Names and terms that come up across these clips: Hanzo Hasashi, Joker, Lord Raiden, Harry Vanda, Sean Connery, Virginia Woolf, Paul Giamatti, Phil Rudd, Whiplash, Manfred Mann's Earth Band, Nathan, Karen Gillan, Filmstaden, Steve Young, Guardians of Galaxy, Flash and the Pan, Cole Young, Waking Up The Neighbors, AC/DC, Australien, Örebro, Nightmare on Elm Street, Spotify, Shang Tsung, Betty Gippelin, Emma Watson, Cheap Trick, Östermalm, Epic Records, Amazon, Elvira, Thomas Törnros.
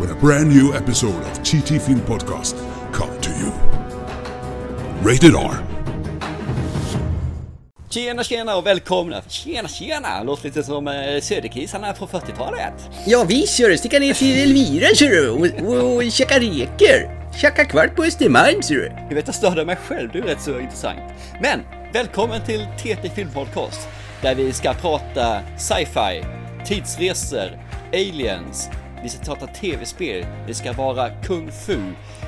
when a brand new episode of TT Film Podcast comes to you. Rated R. Tjena och välkomna. Tjena. Låter lite som Söderkisarna på 40-talet. Ja, vi kör. Sticka ner till Elvira, kör du. Och käka reker. Käka kvart på Östermalm, ser du. Jag vet att stöda mig själv, det är rätt så intressant. Men, välkommen till TT film podcast. Där vi ska prata sci-fi, tidsresor, aliens. Vi ska prata tv-spel, det ska vara kung fu,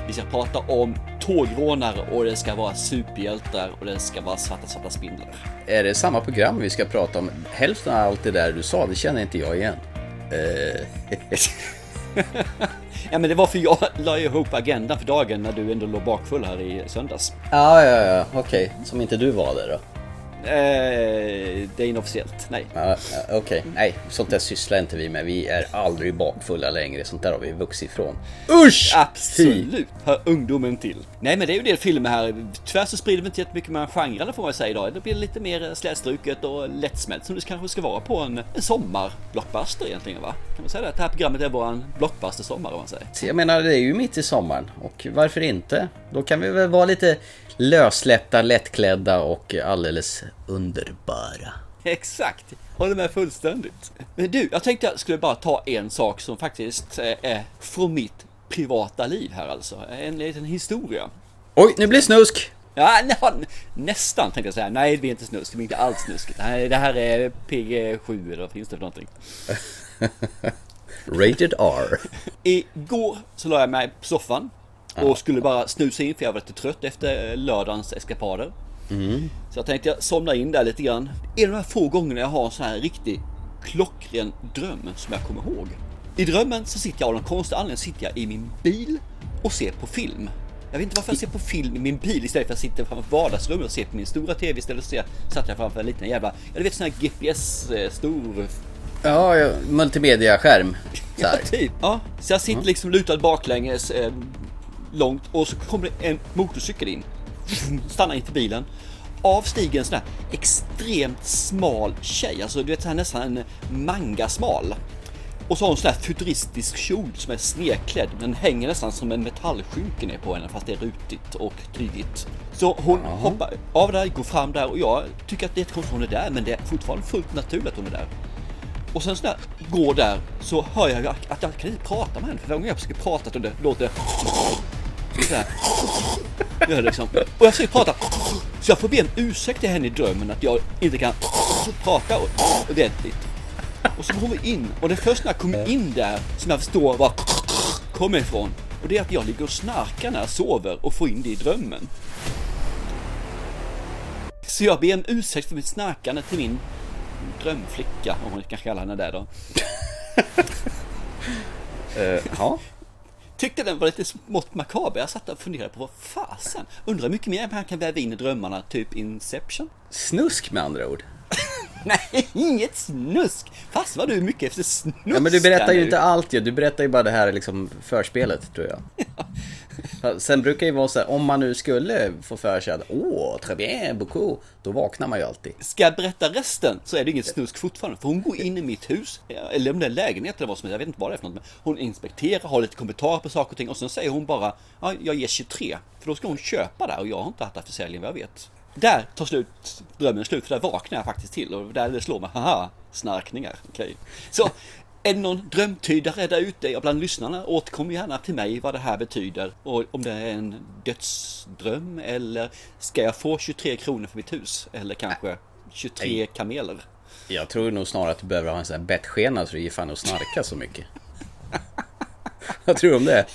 vi ska prata om tågrånare och det ska vara superhjältar och det ska vara svarta spindlar. Är det samma program vi ska prata om? Hälften av allt det där du sa, det känner inte jag igen. Ja, men det var för jag la ihop agendan för dagen när du ändå låg bakfull här i söndags. Ja, okej. Okay. Som inte du var där då? Det är inofficiellt, nej. Okej. Nej, sånt där sysslar inte vi med. Vi är aldrig bakfulla längre. Sånt där har vi vuxit ifrån. Usch! Absolut, hör ungdomen till. Nej, men det är ju en del filmer här. Tyvärr så sprider vi inte jättemycket med genrer, får man säga idag. Det blir lite mer slätstruket och lättsmält, som det kanske ska vara på en sommarblockbuster egentligen, va? Kan man säga det? Det här programmet är bara en blockbuster-sommar, om man säger. Jag menar, det är ju mitt i sommaren. Och varför inte? Då kan vi väl vara lite löslätta, lättklädda och alldeles underbara. Exakt, håller med fullständigt. Men du, jag tänkte jag skulle bara ta en sak som faktiskt är från mitt privata liv här alltså. En liten historia. Oj, nu blir snusk! Ja, nästan tänkte jag säga. Nej, det blir inte snusk, det blir inte alls snusk. Nej, det här är PG-7 eller finns det för någonting? Rated R. Igår så la jag mig på soffan och skulle bara snusa in för jag var lite trött efter lördagens eskapader. Så jag tänkte jag somna in där lite grann. En av de här få gångerna jag har en sån här riktig klockren dröm som jag kommer ihåg. I drömmen så sitter jag av någon konstig anledning sitter jag i min bil och ser på film. Jag vet inte varför jag ser på film i min bil istället för att sitta framför vardagsrummet och se på min stora tv. Istället så satt jag framför en liten jävla, jag vet, sån här GPS-stor... Ja, multimedia-skärm. Ja, typ. Ja, så jag sitter liksom lutad baklänges... långt och så kommer det en motorcykel in, stannar inte bilen, avstiger en sån här extremt smal tjej, alltså du vet så här nästan en manga-smal, och så har hon en sån här futuristisk kjol som är snedklädd, men hänger nästan som en metallskynke ner på henne fast det är rutigt och tydligt. Så hon hoppar av där, går fram där, och jag tycker att det är jättekonstigt att hon är där, men det är fortfarande fullt naturligt att hon är där. Och sen så där, går där, så hör jag att jag kan inte prata med henne, för varje gång jag försöker prata till det låter sådär. Ja, liksom. Och jag försöker prata, så jag får be en ursäkt till henne i drömmen att jag inte kan prata ordentligt. Och så kommer vi in, och det först när jag kommer in där som jag förstår var kommer ifrån. Och det är att jag ligger och snarkar när jag sover och får in det i drömmen. Så jag ber en ursäkt för mitt snarkande till min drömflicka, om man kan kalla henne där då. Ja. Tyckte den var lite smått makaber. Jag satt och funderade på vad fasen. Undrar mycket mer om han kan väva in i drömmarna, typ Inception. Snusk med andra ord. Nej, inget snusk. Fast var du mycket efter snusk. Ja, men du berättar ju inte allt ju. Du berättar ju bara det här liksom förspelet, tror jag. Sen brukar ju vara så här, om man nu skulle få för sig att très bien, beaucoup, då vaknar man ju alltid. Ska jag berätta resten så är det inget snusk fortfarande, för hon går in i mitt hus eller om det är lägenhet eller vad som helst, jag vet inte vad det är för något, men hon inspekterar, har lite kommentarer på saker och ting och sen säger hon bara, ja, jag ger 23, för då ska hon köpa där och jag har inte haft försäljning vad jag vet. Där tar slut, drömmen slut, för där vaknar jag faktiskt till och där det slår mig, haha, snarkningar, okej. Så är det någon drömtydare där ute bland lyssnarna, återkom gärna till mig vad det här betyder. Och om det är en dödsdröm eller ska jag få 23 kronor för mitt hus eller kanske 23 kameler. Jag tror nog snarare att du behöver ha en sån här bettskena så du ger fan och snarka så mycket. Vad tror du om det?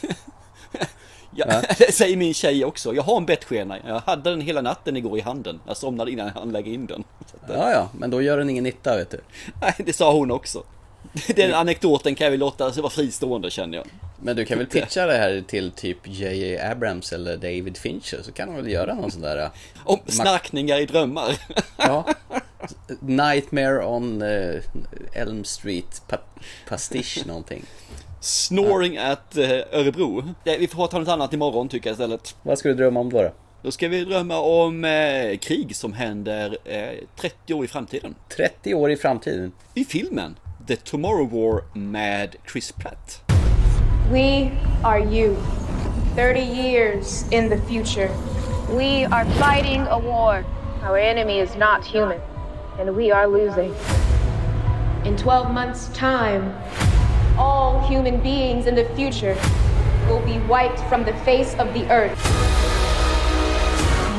Det säger min tjej också. Jag har en bettskena. Jag hade den hela natten igår i handen. Jag somnade innan han lägger in den. Ja, men då gör den ingen nytta, vet du. Nej, det sa hon också. Den anekdoten kan vi låta så vara fristående, känner jag. Men du kan väl pitcha det här till typ J.J. Abrams eller David Fincher, så kan de väl göra någon sån där om snackningar i drömmar. Ja. Nightmare on Elm Street pastisch någonting. Snoring at Örebro. Ja, vi får ta något annat imorgon tycker jag istället. Vad ska du drömma om då? Då ska vi drömma om krig som händer 30 år i framtiden. 30 år i framtiden? I filmen The Tomorrow War med Chris Pratt. We are you. 30 years in the future. We are fighting a war. Our enemy is not human, and we are losing. In 12 months' time, all human beings in the future will be wiped from the face of the earth.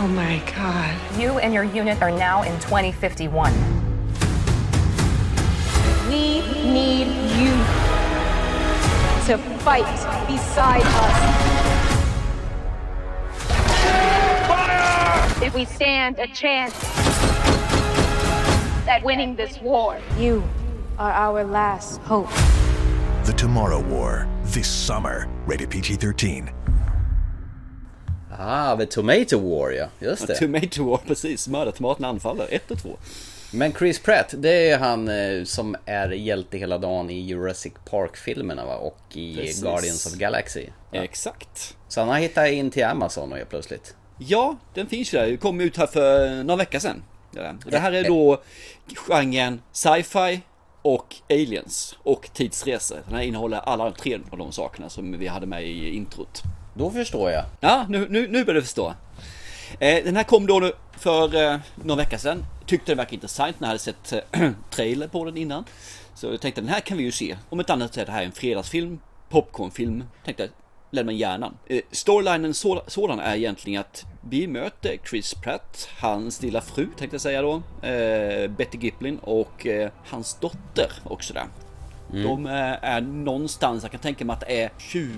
Oh my God. You and your unit are now in 2051. We need you to fight beside us. Fire! If we stand a chance at winning this war, you are our last hope. The Tomorrow War, this summer, rated PG-13. Ah, The Tomato War, ja, just det. Tomato War, precis, mördartomaten anfaller, 1 och 2. Men Chris Pratt, det är han som är hjälte hela dagen i Jurassic Park-filmerna, va? Och i precis. Guardians of Galaxy, va? Exakt. Så han har hittat in till Amazon och plötsligt. Ja, den finns ju där, kom ut här för några veckor sedan. Det här är då genren sci-fi och aliens och tidsresor. Den här innehåller alla 3 av de sakerna som vi hade med i introt. Då förstår jag. Ja, nu börjar du förstå. Den här kom då för några veckor sedan. Tyckte det verkade intressant när jag hade sett trailer på den innan. Så jag tänkte, den här kan vi ju se. Om ett annat sätt, det här är en fredagsfilm, popcornfilm. Tänkte, lämna hjärnan. Storylinen sådan är egentligen att vi möter Chris Pratt, hans lilla fru tänkte jag säga då, Betty Gippelin och hans dotter också där. Mm. De är någonstans, jag kan tänka mig att det är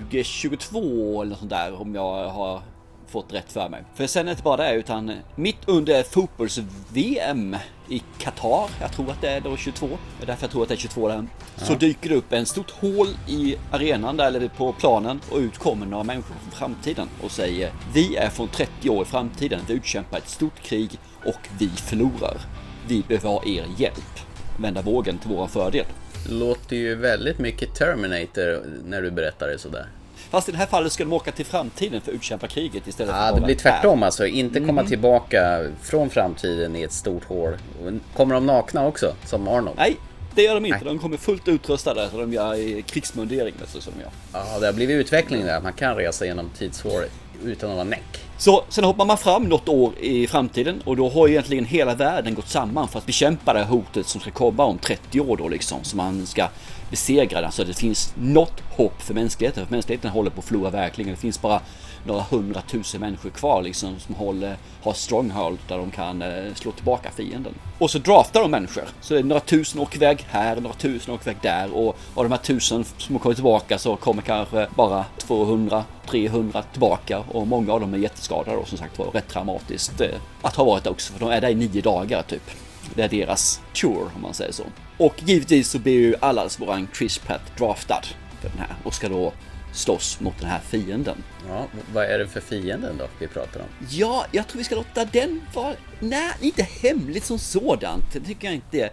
2022 eller något sånt där, om jag har fått rätt för mig. För sen är det inte bara det, utan mitt under fotbolls-VM i Qatar, jag tror att det är då 22, därför jag tror att det är 22 där, så dyker det upp en stort hål i arenan där, eller på planen, och ut kommer några människor från framtiden och säger, vi är från 30 år i framtiden, vi utkämpar ett stort krig och vi förlorar. Vi behöver ha er hjälp. Vända vågen till våran fördel. Låter ju väldigt mycket Terminator när du berättar det sådär. Fast i det här fallet ska de åka till framtiden för att utkämpa kriget istället för att det blir tvärtom här. Alltså, inte komma tillbaka från framtiden i ett stort hål. Kommer de nakna också, som Arnold? Nej, det gör de inte. Nej. De kommer fullt utrustade, så de gör krigsmundering som jag. Ja, det har blivit utveckling där. Man kan resa genom tidshåret utan att vara näck. Så sen hoppar man fram något år i framtiden, och då har egentligen hela världen gått samman för att bekämpa det hotet som ska komma om 30 år då liksom, som man ska besegra den. Så det finns något hopp för mänskligheten, för mänskligheten håller på att förlora verkligen. Det finns bara några 100 000 människor kvar liksom, som har stronghold där de kan slå tillbaka fienden. Och så draftar de människor. Så det är några tusen åker väg här, några tusen åker väg där, och av de här 1000 som kommer tillbaka så kommer kanske bara 200, 300 tillbaka, och många av dem är jätteskadade och som sagt var rätt dramatiskt att ha varit också, för de är där i 9 dagar typ. Det är deras tour om man säger så. Och givetvis så blir ju allas våran Chris Pratt draftad för den här och ska då slåss mot den här fienden. Ja, vad är det för fienden då vi pratar om? Ja, jag tror vi ska låta den vara... Nej, inte hemligt som sådant. Det tycker jag inte.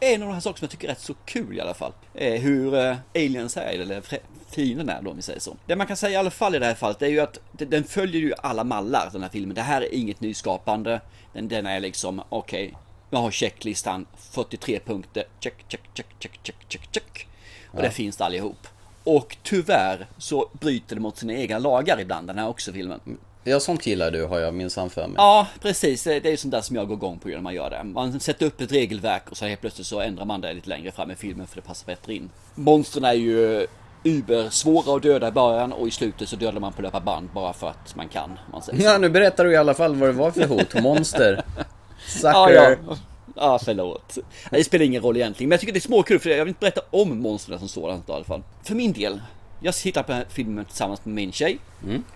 En av de här sakerna som jag tycker är rätt så kul i alla fall är hur aliens är, eller fienden är då om vi säger så. Det man kan säga i alla fall i det här fallet är ju att den följer ju alla mallar, den här filmen. Det här är inget nyskapande. Den är liksom, okej, jag har checklistan, 43 punkter, check. Och det finns det allihop. Och tyvärr så bryter det mot sina egna lagar ibland, den här också filmen. Jag sånt gillar du, har jag minsann för mig. Ja, precis. Det är ju sånt där som jag går igång på när man gör det. Man sätter upp ett regelverk och så helt plötsligt så ändrar man det lite längre fram i filmen för det passar bättre in. Monstren är ju ubersvåra att döda i början, och i slutet så dödar man på löpa band bara för att man kan. Man säger så. Ja, nu berättar du i alla fall vad det var för hot. Monster. Sucker. Ja, förlåt. Det spelar ingen roll egentligen, men jag tycker det är småkul för jag vill inte berätta om monstren som sådant i alla fall. För min del, jag tittar på den här filmen tillsammans med min tjej.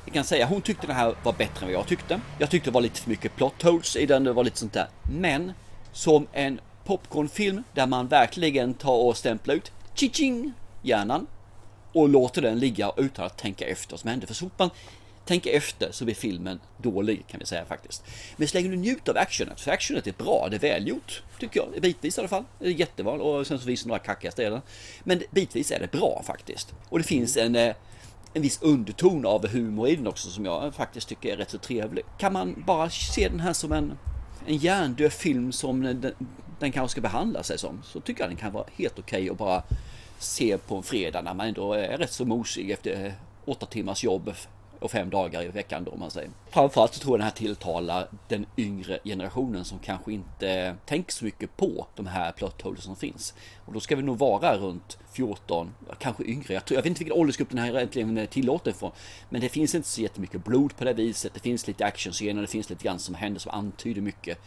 Jag kan säga, hon tyckte den här var bättre än vad jag tyckte. Jag tyckte det var lite för mycket plot holes i den, det var lite sånt där. Men som en popcornfilm där man verkligen tar och stämplar ut, tjing, hjärnan. och låter den ligga utan att tänka efter vad som händer. För så fort man tänker efter så blir filmen dålig, kan vi säga faktiskt. Men så länge du njuter av actionet, för actionet är bra, det är välgjort, tycker jag. Bitvis i alla fall, det är jättebra, och sen så visar några kackiga ställen. Men bitvis är det bra faktiskt. Och det finns en viss underton av humor i den också som jag faktiskt tycker är rätt så trevlig. Kan man bara se den här som en hjärndöd film som den kanske ska behandla sig som, så tycker jag den kan vara helt okej att bara se på en fredag när man ändå är rätt så mosig efter 8 timmars jobb och 5 dagar i veckan då, om man säger. Framförallt så tror jag den här tilltalar den yngre generationen som kanske inte tänker så mycket på de här plotthålen som finns. Och då ska vi nog vara runt 14, kanske yngre. Jag vet inte vilken åldersgrupp den här egentligen tillåter från. Men det finns inte så jättemycket blod på det viset. Det finns lite actionscener, det finns lite grann som händer som antyder mycket.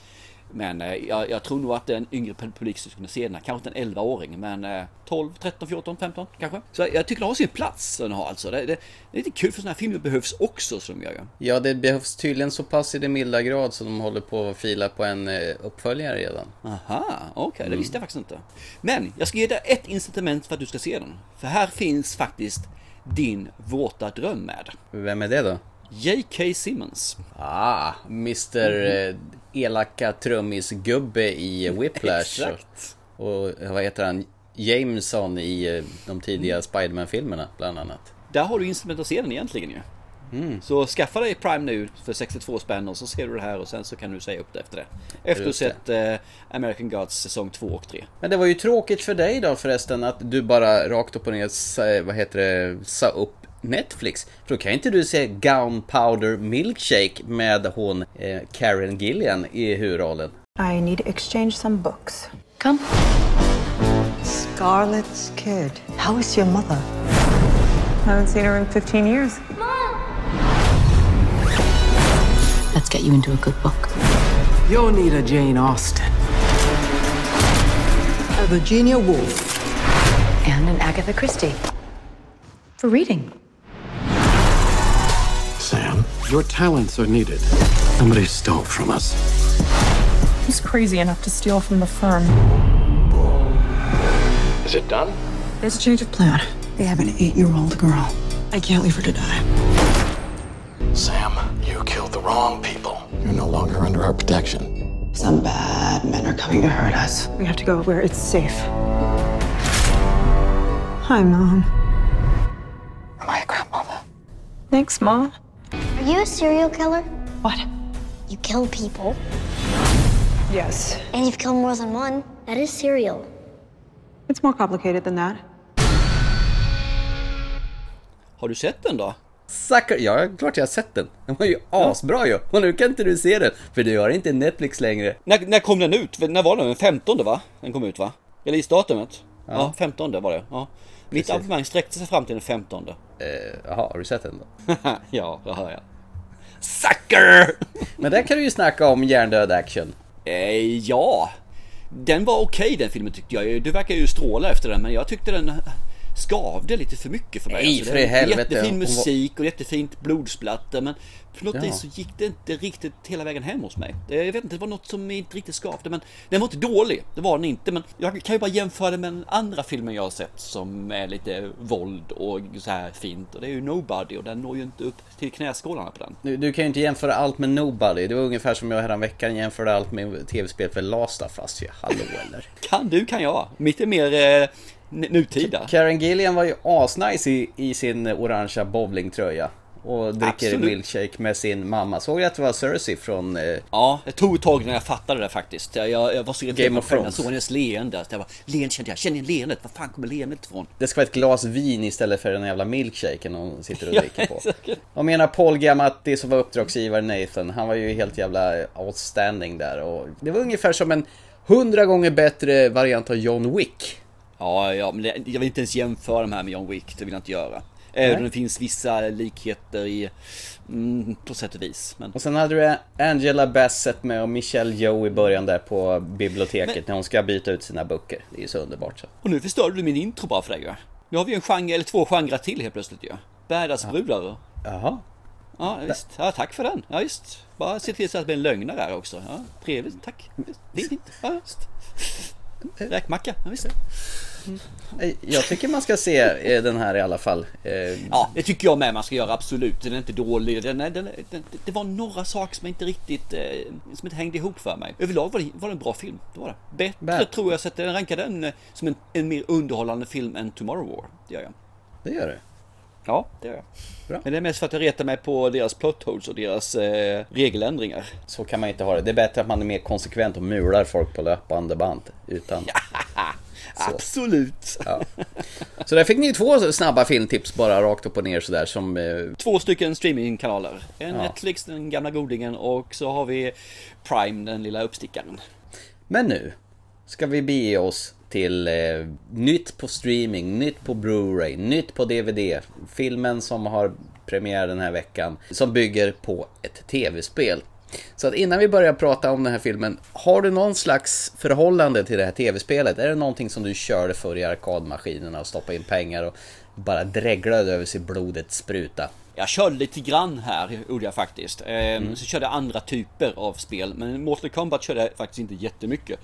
Men jag tror nog att en yngre publik skulle kunna se den här, kanske inte en 11-åring, men 12, 13, 14, 15 kanske. Så jag tycker den har sin plats den har, alltså. Det är lite kul, för sådana här filmer behövs också, som de gör. Ja, det behövs tydligen så pass i det milda grad så de håller på att fila på en uppföljare redan. Aha, okej, det visste jag faktiskt inte. Men jag ska ge dig ett incitament för att du ska se den. För här finns faktiskt din våta dröm med. Vem är det då? J.K. Simmons. Ah, Mr. Elaka trummisgubbe i Whiplash. Exakt. Och vad heter han? Jameson i de tidiga Spider-Man-filmerna bland annat. Där har du instrumentascenen egentligen ju. Mm. Så skaffa dig Prime nu för 62 spänn och så ser du det här och sen så kan du säga upp det efter det. Efter du sett American Gods säsong 2 och 3. Men det var ju tråkigt för dig då förresten att du bara rakt upp och ner, vad heter det, sa upp Netflix. För då kan inte du se Gunpowder Milkshake med hon Karen Gillan i huvudrollen. I need to exchange some books. Come. Scarlett's kid. How is your mother? I haven't seen her in 15 years. Mom! Let's get you into a good book. You'll need a Jane Austen. A Virginia Woolf. And an Agatha Christie. For reading. Sam, your talents are needed. Somebody stole from us. Who's crazy enough to steal from the firm? Is it done? There's a change of plan. They have an 8-year-old girl. I can't leave her to die. Sam, you killed the wrong people. You're no longer under our protection. Some bad men are coming to hurt us. We have to go where it's safe. Hi, Mom. Am I a grandmother? Thanks, Mom. Are you a serial killer? What? You kill people. Yes. And you've killed more than one. That is serial. It's more complicated than that. Har du sett den då? Sucker. Ja, klart jag har sett den. Den var ju asbra ju. Och nu kan inte du se den, för du har inte Netflix längre. När kom den ut? När var den? 15 va? Den kom ut va? Releasedatumet? Ja, 15 var det. Ja. Mitt abonnemang sträckte sig fram till den 15. Jaha, har du sett den då? Ja, det har jag. Sucker! Men där kan du ju snacka om hjärndöd action. Ja. Den var okej den filmen tyckte jag. Du verkar ju stråla efter den, men jag tyckte den skavde lite för mycket för mig. Nej, alltså, för helvete. Jättefin musik och jättefint blodsplatter, men på något vis så gick det inte riktigt hela vägen hem hos mig. Jag vet inte, det var något som inte riktigt skavde, men den var inte dålig, det var den inte, men jag kan ju bara jämföra det med andra filmer jag har sett som är lite våld och så här fint, och det är ju Nobody, och den når ju inte upp till knäskålarna på den. Du kan ju inte jämföra allt med Nobody, det var ungefär som jag härom veckan jämförde allt med tv-spel för Last of Us, hallå eller? Kan jag, mitt är mer nutida. Karen Gillan var ju asnice i sin orangea bowlingtröja och dricker en milkshake med sin mamma. Såg jag att det var Cersei från... Ja, jag tog ett tag när jag fattade det faktiskt. Jag var så Game of Thrones. Jag såg hennes leende. Jag bara, känner jag leendet? Var fan kommer leendet ifrån? Det ska vara ett glas vin istället för den jävla milkshaken hon sitter och dricker på. Jag menar Paul Giamatti som var uppdragsgivare Nathan. Han var ju helt jävla outstanding där. Och det var ungefär som en 100 gånger bättre variant av John Wick. Ja, men jag vill inte ens jämföra de här med John Wick, det vill jag inte göra. Även om det finns vissa likheter i, på sätt och vis. Men... Och sen hade du Angela Bassett med och Michelle Yeoh i början där på biblioteket när hon ska byta ut sina böcker. Det är ju så underbart. Så. Och nu förstörde du min intro bara för dig. Nu har vi en genre, eller 2 genrer till helt plötsligt. Bärdagsbrudare. Jaha. Ja, visst. Ja, tack för den. Ja, visst. Bara se till så att det blir en lögnare här också. Ja, trevligt. Tack. Fint. Ja, visst. Räkmacka, ja, visst. Jag tycker man ska se den här i alla fall. Ja, det tycker jag med, man ska göra, absolut. Den är inte dålig. Det var några saker som inte riktigt som inte hängde ihop för mig. Överlag var det en bra film, det var det. Bättre tror jag, så att den rankade den som en mer underhållande film än Tomorrow War. Det gör jag. Det gör det? Ja, det gör jag. Bra. Men det är mest för att jag retar mig på deras plot holes och deras regeländringar. Så kan man inte ha det. Det är bättre att man är mer konsekvent och mular folk på löpande band utan... Så. Absolut. Ja. Så där fick ni två snabba filmtips bara rakt upp och ner så där, som två stycken streamingkanaler. En Netflix, den gamla godingen, och så har vi Prime, den lilla uppstickaren. Men nu ska vi bege oss till nytt på streaming, nytt på Blu-ray, nytt på DVD. Filmen som har premiär den här veckan, som bygger på ett tv-spel. Så att innan vi börjar prata om den här filmen, har du någon slags förhållande till det här tv-spelet? Är det någonting som du körde för i arkadmaskinerna och stoppa in pengar och bara dräglade över sig blodet spruta? Jag körde lite grann här, gjorde jag faktiskt. Så körde jag andra typer av spel, men Mortal Kombat körde jag faktiskt inte jättemycket.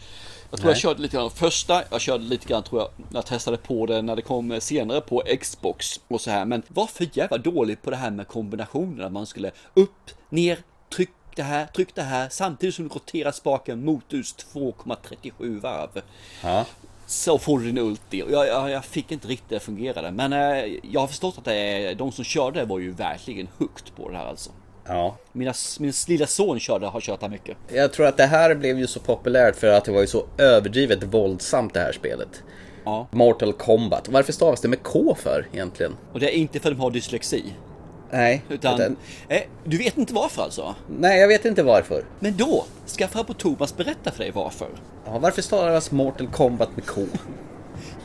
Jag tror jag körde lite grann första, jag körde lite grann tror jag när jag testade på det när det kom senare på Xbox och så här. Men varför jävla dålig på det här med kombinationerna, man skulle upp, ner, tryck det här samtidigt som du roterar spaken mot just 2,37 varv. Ja. Så får du din ulti. Jag fick inte riktigt det fungerade. Men jag har förstått att de som körde var ju verkligen högt på det här alltså. Ja. Min lilla son har kört här mycket. Jag tror att det här blev ju så populärt för att det var ju så överdrivet våldsamt det här spelet. Ja. Mortal Kombat. Varför stavas det med K för egentligen? Och det är inte för att de har dyslexi. Nej, utan du vet inte varför alltså? Nej, jag vet inte varför. Men då ska Frappo Thomas berätta för dig varför. Ja, varför stavas Mortal Kombat med K?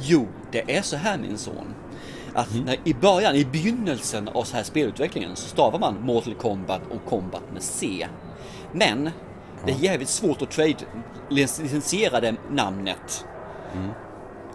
Jo, det är så här min son. Att i begynnelsen av så här spelutvecklingen så stavar man Mortal Kombat och Kombat med C. Men det är jävligt svårt att licensiera det namnet.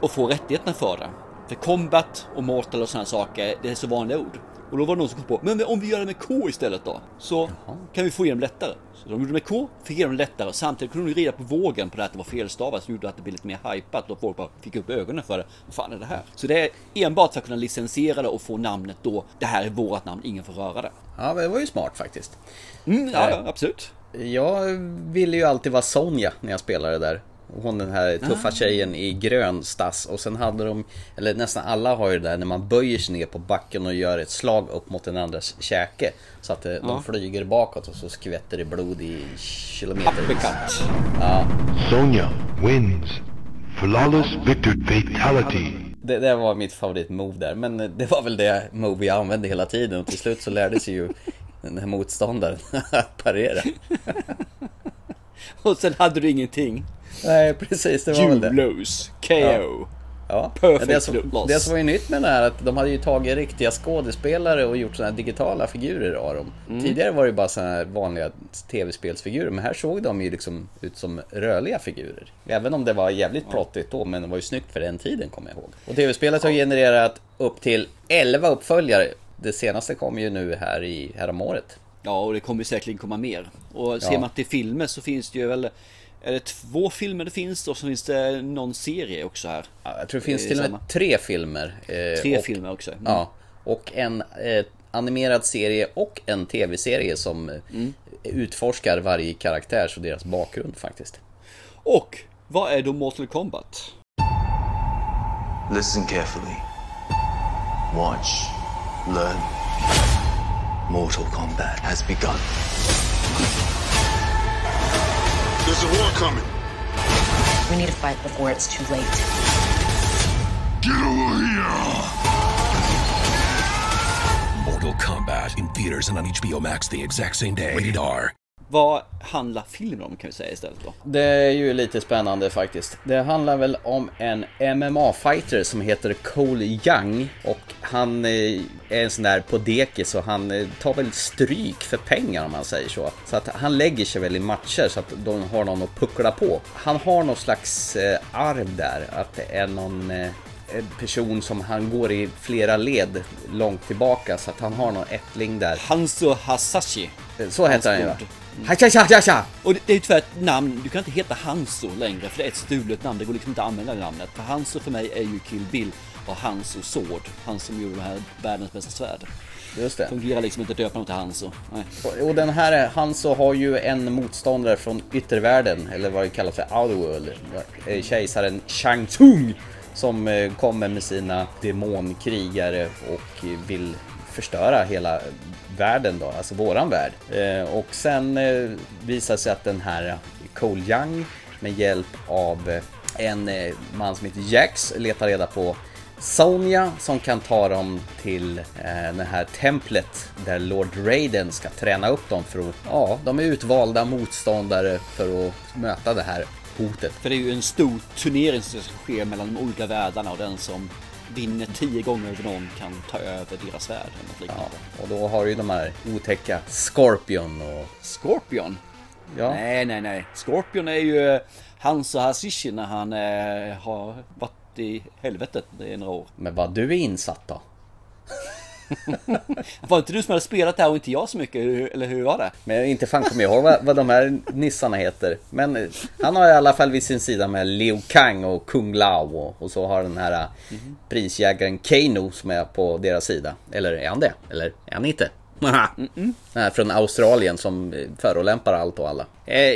Och få rättigheterna för det. För Kombat och Mortal och sådana saker, det är så vanliga ord. Och då var det någon som kom på, men om vi gör det med K istället då, så kan vi få igenom lättare. Så de gjorde med K, fick igenom lättare. Och samtidigt kunde de rida på vågen på det att det var felstavat, så gjorde att det blev lite mer hypat och folk bara fick upp ögonen för det. Vad fan är det här? Så det är enbart för att kunna licensiera det och få namnet då, det här är vårt namn, ingen får röra det. Ja, det var ju smart faktiskt. Ja, absolut. Jag ville ju alltid vara Sonya när jag spelade där. Hon, den här tuffa tjejen i grön stass. Och sen hade de, eller nästan alla har ju det där, när man böjer sig ner på backen och gör ett slag upp mot den andras käke, så att de flyger bakåt och så skvätter det blod i kilometer. Sonya wins flawless victory fatality. Det var mitt favoritmove där. Men det var väl det move jag använde hela tiden. Och till slut så lärde sig ju den här motståndaren att parera. Och sen hade du ingenting. Nej, precis, det var väl det. Lose, KO. Ja. Perfect, det som var ju nytt med det här, att de hade ju tagit riktiga skådespelare och gjort såna här digitala figurer av dem. Tidigare var det ju bara såna här vanliga tv-spelsfigurer, men här såg de ju liksom ut som rörliga figurer. Även om det var jävligt plottigt då, men det var ju snyggt för den tiden, kommer jag ihåg. Och tv-spelet har genererat upp till 11 uppföljare. Det senaste kom ju nu här om året. Ja, och det kommer säkert komma mer. Och ser man till filmer så finns det ju väl... Är det 2 filmer det finns, och så finns det någon serie också här? Ja, jag tror det finns till och med 3 filmer. 3 filmer också. Ja, och en animerad serie och en tv-serie som utforskar varje karaktärs och deras bakgrund faktiskt. Och vad är då Mortal Kombat? Listen carefully. Watch. Learn. Mortal Kombat has begun. There's a war coming. We need to fight before it's too late. Get over here! Mortal Kombat in theaters and on HBO Max the exact same day. Rated R. Vad handlar filmen om, kan vi säga istället då? Det är ju lite spännande faktiskt. Det handlar väl om en MMA-fighter som heter Cole Young. Och han är en sån där på deke, så han tar väl stryk för pengar om man säger så. Så att han lägger sig väl i matcher så att de har någon att puckla på. Han har någon slags arv där, att det är någon... en person som han går i flera led långt tillbaka, så att han har någon ättling där. Hanzo Hasashi. Så heter han ju. Hacha. Och det är ju tyvärr ett namn, du kan inte heta Hanso längre, för det är ett stulet namn, det går liksom inte att använda det namnet. För Hanso för mig är ju Kill Bill och Hanso Sword, han som gjorde det här världens bästa svärd. Just det. Fungerar liksom inte döpa något till Hanso. Nej. Och den här Hanso har ju en motståndare från yttervärlden, eller vad det kallas för Outworld, kejsaren Shang Tsung, som kommer med sina demonkrigare och vill förstöra hela världen då, alltså våran värld. Och sen visar sig att den här Cole Young med hjälp av en man som heter Jax letar reda på Sonya som kan ta dem till det här templet där Lord Raiden ska träna upp dem för att, ja, de är utvalda motståndare för att möta det här hotet. För det är ju en stor turnering som ska ske mellan de olika världarna, och den som vinner 10 gånger över någon kan ta över deras värld. Ja, och då har ju de här otäcka Scorpion och... Scorpion? Ja. Nej. Scorpion är ju Hanzo Hachishi när han har varit i helvetet i några år. Men vad du är insatt då? Var inte du som hade spelat det här och inte jag så mycket, eller hur var det? Men inte fan kommer jag ihåg vad de här nissarna heter. Men han har i alla fall vid sin sida med Liu Kang och Kung Lao, och så har den här prisjägaren Kano som är på deras sida. Eller är han det? Eller är han inte? Från Australien som förolämpar allt och alla.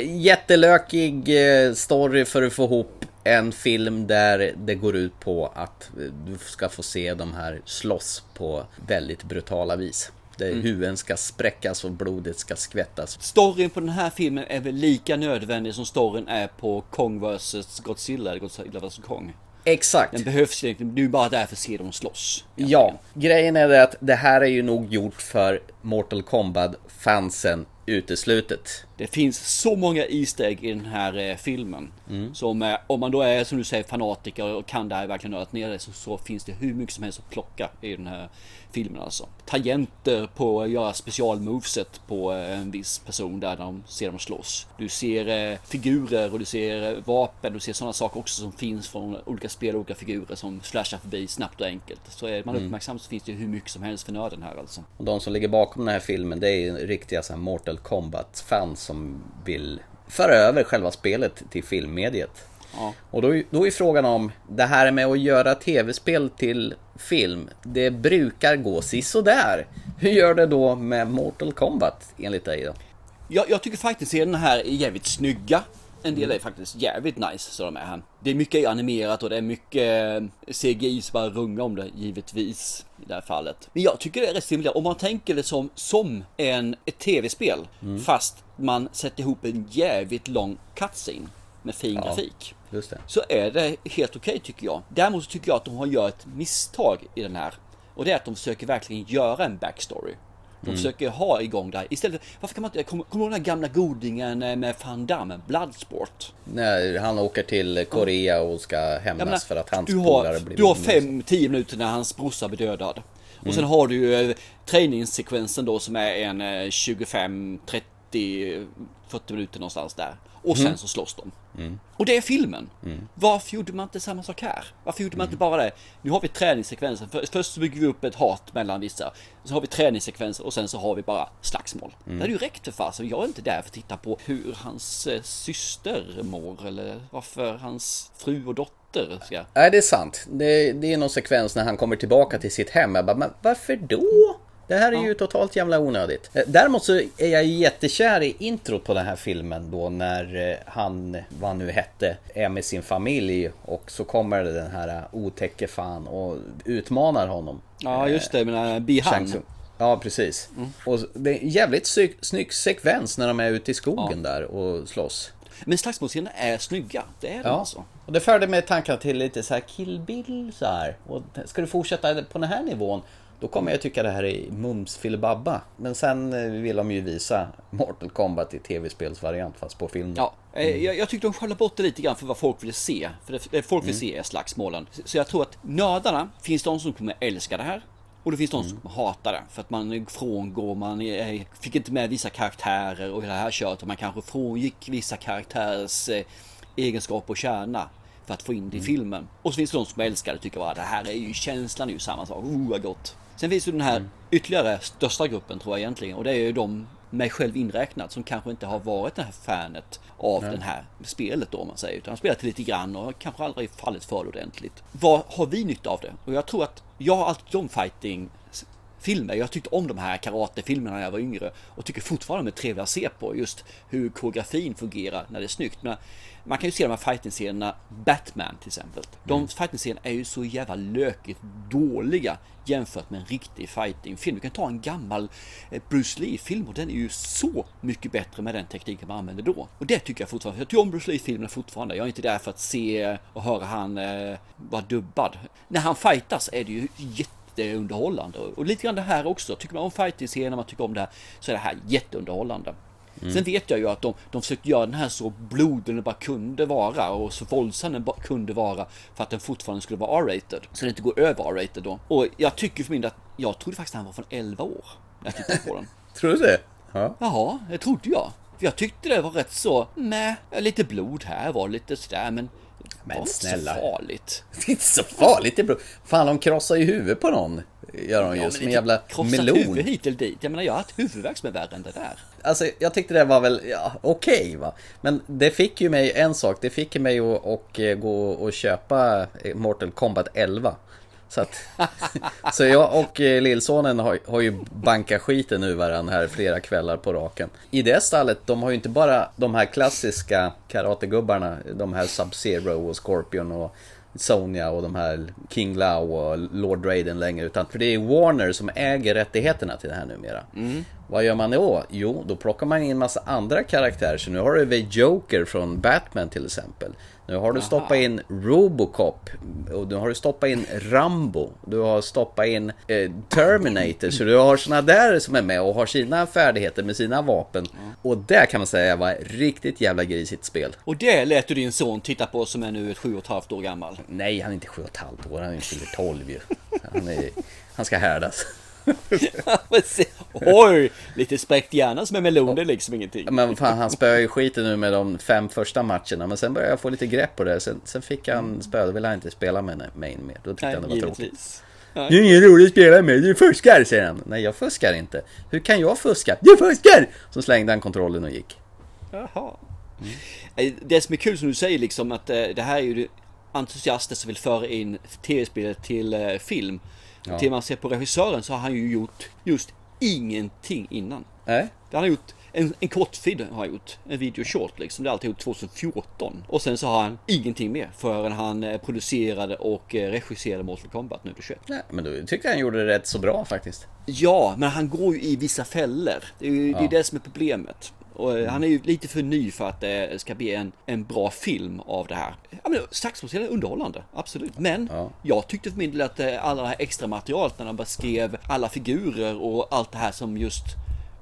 Jättelökig story för att få ihop en film där det går ut på att du ska få se de här slåss på väldigt brutala vis. Där huvuden ska spräckas och blodet ska skvättas. Storyn på den här filmen är väl lika nödvändig som storyn är på Kong vs Godzilla, eller Godzilla vs Kong. Exakt. Den behövs egentligen, du är bara där för att se dem slåss. Ja, grejen är det att det här är ju nog gjort för Mortal Kombat-fansen uteslutet. Det finns så många easter egg i den här filmen. Som om man då är, som du säger, fanatiker och kan det här verkligen nöra ner det, så finns det hur mycket som helst att plocka i den här filmen alltså. Tangenter på att göra specialmoveset på en viss person där de ser dem slåss. Du ser figurer och du ser vapen, du ser sådana saker också som finns från olika spel och olika figurer som flashar förbi snabbt och enkelt. Så är man uppmärksam så finns det hur mycket som helst för nörden här alltså. Och de som ligger bakom den här filmen, det är ju riktiga så här Mortal Kombat-fans som vill föra över själva spelet till filmmediet. Ja. Och då är frågan om det här med att göra tv-spel till film, det brukar gå sisådär. Hur gör det då med Mortal Kombat enligt dig då? Jag tycker faktiskt att den här är jävligt snygga. En del är faktiskt jävligt nice så de är här. Det är mycket animerat och det är mycket CGI som bara runglar om det givetvis i det här fallet. Men jag tycker det är rätt similar. Om man tänker det som ett tv-spel fast man sätter ihop en jävligt lång cutscene med fin grafik. Just det. Så är det helt okej, tycker jag. Däremot tycker jag att de har gjort ett misstag i den här. Och det är att de försöker verkligen göra en backstory. De försöker ha igång där. Istället, varför kan man inte... Kommer den här gamla godingen med Van Damme, Bloodsport? Nej, han åker till Korea och ska hämnas för att hans polare blir... Du har 5-10 minuter när hans brorsa blir dödad. Och sen har du ju träningssekvensen då som är en 25-30-40 minuter någonstans där. Och sen så slåss de. Och det är filmen. Varför gjorde man inte samma sak här? Varför gjorde man inte bara det? Nu har vi träningssekvensen. Först så bygger vi upp ett hat mellan vissa. Så har vi träningssekvensen och sen så har vi bara slagsmål. Det är ju räckt för så jag är inte där för att titta på hur hans syster mår. Eller varför hans fru och dotter. Nej, det är sant. Det är någon sekvens när han kommer tillbaka till sitt hem. Jag bara, men varför då? Det här är ju totalt jävla onödigt. Däremot så är jag jättekär i intro på den här filmen då när han, vad nu hette, är med sin familj och så kommer den här otäcke fan och utmanar honom. Ja, just det, men Bihan. Ja, precis. Och det är en jävligt snygg sekvens när de är ute i skogen där och slåss. Men slagsmålscenerna är snygga, det är de alltså. Och det förde mig tankar till lite så här Kill Bill så här. Och ska du fortsätta på den här nivån? Då kommer jag tycka det här är mums filibabba. Men sen vill de ju visa Mortal Kombat i tv-spelsvariant fast på film. Ja, jag tyckte de skällde bort det lite grann för vad folk vill se. För det folk vill se är slagsmålen. Så jag tror att nördarna, finns de som kommer älska det här. Och det finns de som hatar det. För att man frångår, man fick inte med vissa karaktärer och hela det här köret. Och man kanske frångick vissa karaktärers egenskaper och kärna. För att få in det i filmen. Och så finns det de som älskar det, tycker bara det här är ju känslan, ju samma sak. Vad gott. Sen finns ju den här ytterligare största gruppen tror jag egentligen, och det är ju de mig själv inräknad, som kanske inte har varit det här fanet av den här spelet då, om man säger, utan har spelat lite grann och kanske aldrig fallit för ordentligt. Vad har vi nytta av det? Och jag tror att jag har alltid fighting filmer. Jag tyckte om de här karatefilmerna när jag var yngre och tycker fortfarande de är trevliga att se på, just hur koreografin fungerar när det är snyggt. Men man kan ju se de här fighting-scenerna, Batman till exempel. De fighting-scenerna är ju så jävla lökigt dåliga jämfört med en riktig fighting-film. Du kan ta en gammal Bruce Lee-film och den är ju så mycket bättre med den tekniken man använder då. Och det tycker jag fortfarande. Jag tycker om Bruce Lee-filmerna fortfarande. Jag är inte där för att se och höra han vara dubbad. När han fightas är det ju jätteunderhållande. Och lite grann det här också. Tycker man om fighting-scener, man tycker om det här, så är det här jätteunderhållande. Mm. Sen vet jag ju att de försökte göra den här så blodig den bara kunde vara och så våldsam den kunde vara för att den fortfarande skulle vara R-rated. Så den inte går över R-rated då. Och jag tycker för min del att jag trodde faktiskt att han var från 11 år när jag tittade på den. Tror du det? Ja. Jaha, det trodde jag. För jag tyckte det var rätt så, med lite blod här, var lite sådär, men det var snälla. Inte så farligt. Det är inte så farligt, det är bra. Fan, de krossar ju huvudet på någon. Gör de just med jävla melon. Huvud hit eller dit. Jag menar, jag har haft huvudvärk som är värre än det där. Alltså, jag tyckte det var väl okej, va. Men det fick ju mig en sak. Det fick mig att gå och köpa Mortal Kombat 11. Så att, så jag och lillsonen har ju bankat skiten nu varann här flera kvällar på raken. I det stallet, de har ju inte bara de här klassiska karategubbarna, de här Sub-Zero och Scorpion och Sonya och de här King Lao och Lord Raiden längre, utan för det är Warner som äger rättigheterna till det här numera. Vad gör man då? Jo, då plockar man in en massa andra karaktärer. Så nu har du Joker från Batman till exempel. Nu har du stoppat in Robocop. Och nu har du stoppat in Rambo. Du har stoppat in Terminator. Så du har såna där som är med och har sina färdigheter med sina vapen. Och det kan man säga var riktigt jävla grisigt spel. Och det lät du din son titta på som är nu 7,5 år gammal. Nej, han är inte 7,5 år. Han är inte 12 ju. Han ska härdas. Oj, lite spräckt hjärna som är melon, det är liksom ingenting. Men fan, han spöade ju skiten nu med de 5 första matcherna. Men sen började jag få lite grepp på det. Sen fick han spö, då ville han inte spela med mig mer. Då tyckte han det var tråkigt. Det är ingen rolig att spela med, du fuskar, säger han. Nej, jag fuskar inte. Hur kan jag fuska? Jag fuskar! Så slängde han kontrollen och gick. Jaha. Det som är kul som du säger liksom, att det här är ju entusiaster som vill föra in tv-spelet till film. Ja. Till man ser på regissören så har han ju gjort just ingenting innan. Han har gjort en kortfilm, har gjort en video short liksom, det har alltid gjort 2014. Och sen så har han ingenting mer förrän han producerade och regisserade Mortal Kombat nu på 21. Nej, men då tyckte han gjorde det rätt så bra faktiskt. Ja, men han går ju i vissa fällor. Det är det som är problemet. Och han är ju lite för ny för att det ska bli en bra film av det här. Ja, men saxofonscenen är underhållande, absolut. Men jag tyckte för min del att alla det här extra materialet när de beskrev alla figurer och allt det här som just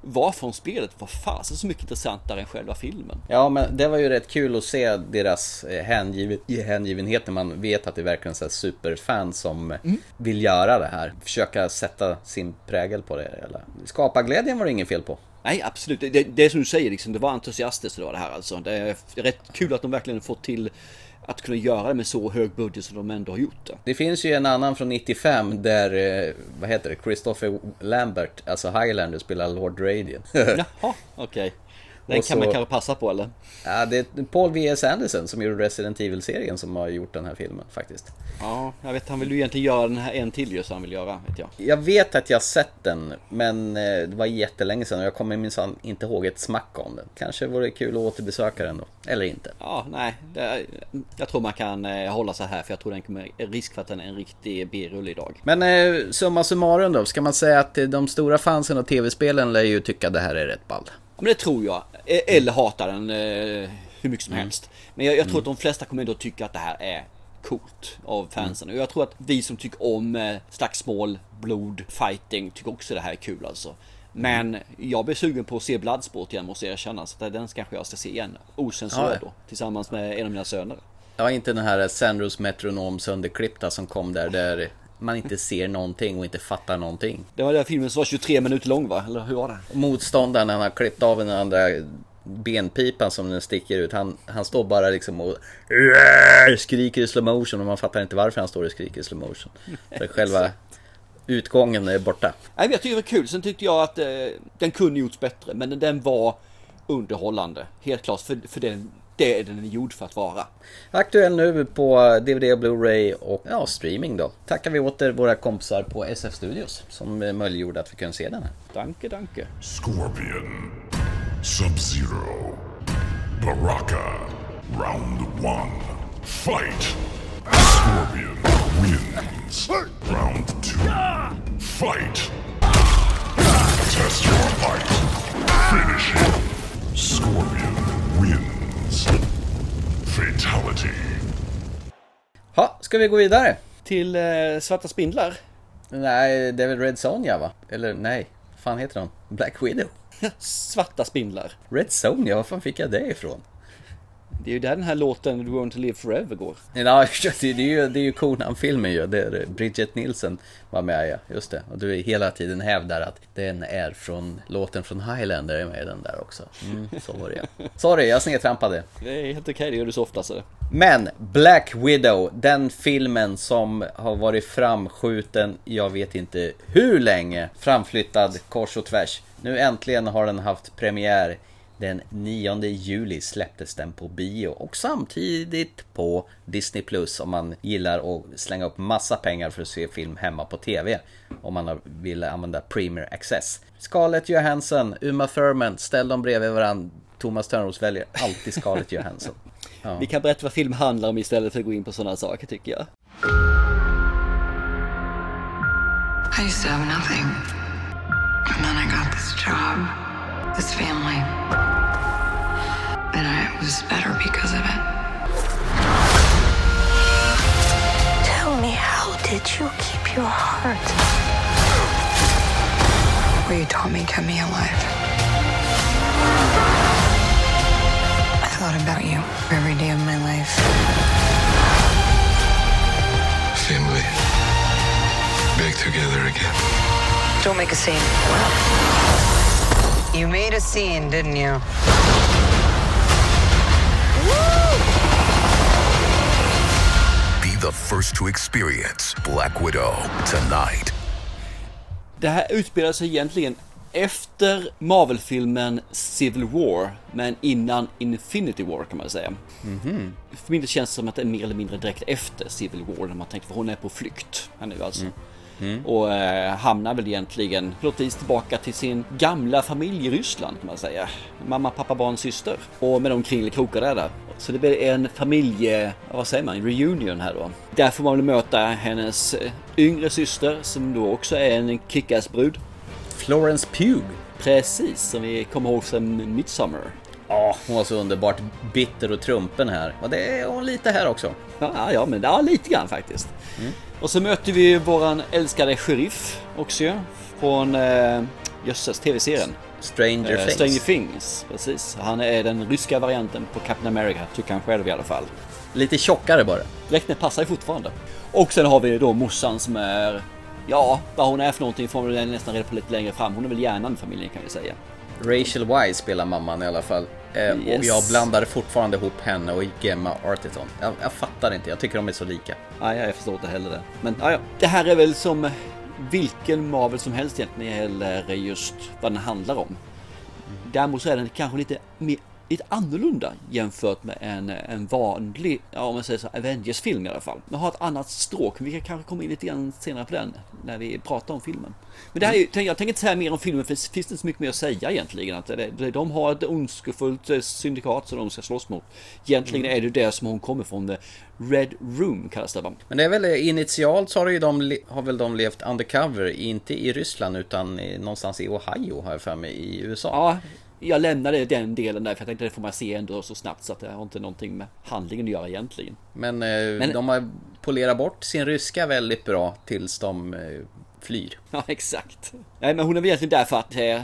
var från spelet var fasen så mycket intressantare än själva filmen. Ja, men det var ju rätt kul att se deras hängivenhet när man vet att det är verkligen så här superfans som vill göra det här. Försöka sätta sin prägel på det. Eller. Skapa glädjen var det ingen fel på. Nej, absolut. Det som du säger, liksom, det var entusiastiskt det här alltså. Det är rätt kul att de verkligen fått till att kunna göra det med så hög budget som de ändå har gjort det. Det finns ju en annan från 95 där, vad heter det, Christopher Lambert, alltså Highlander, spelar Lord Raiden. Jaha, okej. Den så, kan man kanske passa på, eller? Ja, det är Paul V.S. Anderson som gjorde Resident Evil-serien som har gjort den här filmen, faktiskt. Ja, jag vet, han vill ju egentligen göra den här en till just han vill göra, vet jag. Jag vet att jag sett den, men det var jättelänge sedan och jag kommer minsann inte ihåg ett smack om den. Kanske vore det kul att återbesöka den då, eller inte. Ja, nej. Jag tror man kan hålla sig här, för jag tror den kommer risk för att den är en riktig B-rull idag. Men summa summarum då, ska man säga att de stora fansen av tv-spelen lär ju tycka att det här är rätt ball. Men det tror jag. Eller hatar den hur mycket som helst. Men jag tror att de flesta kommer ändå tycka att det här är coolt av fansen. Och jag tror att vi som tycker om slagsmål, blod, fighting tycker också det här är kul alltså. Men jag blir sugen på att se Bloodsport igen, måste jag erkänna. Så att den kanske jag ska se igen. Osensuerad då. Tillsammans med en av mina söner. Ja, inte den här Sandros metronom sönderklippta som kom där man inte ser någonting och inte fattar någonting. Det var den filmen som var 23 minuter lång, va? Eller hur var det? Motståndaren, han har klippt av den andra benpipan som den sticker ut. Han står bara liksom och skriker i slow motion och man fattar inte varför han står och skriker i slow motion. För själva utgången är borta. Jag vet, det var kul. Sen tyckte jag att den kunde gjorts bättre, men den var underhållande. Helt klart, för det är den gjord för att vara. Aktuell nu på DVD och Blu-ray och ja, streaming då. Tackar vi åter våra kompisar på SF Studios som möjliggjorde att vi kunde se den här. Danke. Scorpion, Sub-Zero, Baraka, Round 1, Fight! Scorpion wins. Round 2, Fight! Test your fight. Finish it. Scorpion wins. Fatality. Ha, ska vi gå vidare? Till Svarta Spindlar? Nej, det är väl Red Sonja, va? Eller nej, vad fan heter hon? Black Widow. Svarta Spindlar. Red Sonja, var fan fick jag det ifrån? Det är ju där den här låten "We Want to Live Forever" går. Ja, det är ju Conan-filmen ju. Det är Bridget Nielsen var med, ja. Just det. Och du är hela tiden hävdar att den är från låten från Highlander är med den där också. Så var det. Sorry, jag snedtrampade. Det är helt okej, det gör du så ofta så. Men Black Widow, den filmen som har varit framskjuten, jag vet inte hur länge, framflyttad kors och tvärs. Nu äntligen har den haft premiär. Den 9 juli släpptes den på bio och samtidigt på Disney+, om man gillar att slänga upp massa pengar för att se film hemma på tv, om man vill använda Premier Access. Scarlett Johansson, Uma Thurman, ställ dem bredvid varandra. Thomas Törnros väljer alltid Scarlett Johansson. Ja. Vi kan berätta vad film handlar om istället för att gå in på sådana saker, tycker jag. I still have nothing. And then I got this job. This family. And I was better because of it. Tell me, how did you keep your heart? Well, you taught me, kept me alive. I thought about you every day of my life. Family. Back together again. Don't make a scene. You made a scene, didn't you? Woo! Be the first to experience Black Widow tonight. Det här utspelar sig egentligen efter Marvel-filmen Civil War, men innan Infinity War kan man säga. Mm-hmm. För mig det känns som att det är mer eller mindre direkt efter Civil War när man tänker, för hon är på flykt. Han är ju alltså... Och hamnar väl egentligen plötsligt tillbaka till sin gamla familj i Ryssland kan man säga. Mamma, pappa, barn, syster. Och med de kringelkrokar där. Så det blir en familje, vad säger man, reunion här då. Där får man väl möta hennes yngre syster som då också är en kickassbrud. Florence Pugh. Precis, som vi kommer ihåg från Midsommar. Ja, hon var så underbart bitter och trumpen här. Och det är hon lite här också. Ja, men ja, lite grann faktiskt. Mm. Och så möter vi våran älskade sheriff också från Jösses tv-serien Stranger Things, precis. Han är den ryska varianten på Captain America, tycker han själv i alla fall. Lite tjockare bara. Dräkten passar ju fortfarande. Och sen har vi då morsan som är, ja, vad hon är för någonting får vi nästan reda på lite längre fram. Hon är väl hjärnan i familjen kan vi säga. Rachel Weisz spelar mamman i alla fall. Yes. Och jag blandar fortfarande ihop henne och Gemma Arterton. Jag fattar inte, jag tycker de är så lika. Nej, jag förstår inte heller det. Men ja, det här är väl som vilken Marvel som helst egentligen, eller just vad den handlar om. Däremot så är den kanske lite annorlunda jämfört med en vanlig, ja, om man säger så, Avengers-film i alla fall. Den har ett annat stråk, vi kan kanske komma in lite grann senare på den när vi pratar om filmen. Men det här är, jag tänker inte säga mer om filmen, för det finns inte så mycket mer att säga egentligen. Att de har ett ondskefullt syndikat som de ska slåss mot. Egentligen är det där som hon kommer från, The Red Room kallas det. Men det är väl initialt så har väl de levt undercover, inte i Ryssland utan någonstans i Ohio här för mig i USA. Ja. Jag lämnade den delen där för jag tänkte det får man se ändå så snabbt så att det har inte någonting med handlingen att göra egentligen. Men de har polerat bort sin ryska väldigt bra tills de flyr. Ja, exakt. Nej, men hon är väl egentligen där för att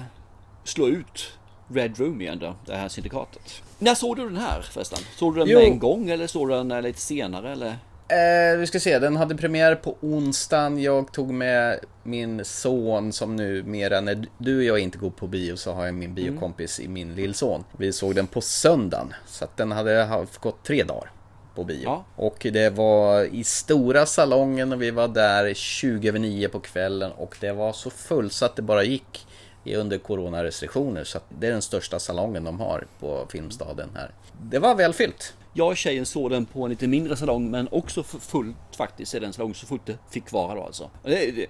slå ut Red Room igen då, det här syndikatet. När såg du den här förresten? Såg du den med en gång eller såg du den lite senare eller? Vi ska se, den hade premiär på onsdagen. Jag tog med min son som nu mera, när du och jag inte går på bio så har jag min biokompis i min lillson. Vi såg den på söndagen, så att den hade gått 3 dagar. på bio. Ja. Och det var i stora salongen och vi var där 20:09 på kvällen och det var så fullsatt det bara gick under coronarestriktioner, så att det är den största salongen de har på Filmstaden här. Det var välfyllt. Jag och tjejen såg den på en lite mindre salong, men också fullt faktiskt i den salong, så fullt det fick vara då alltså.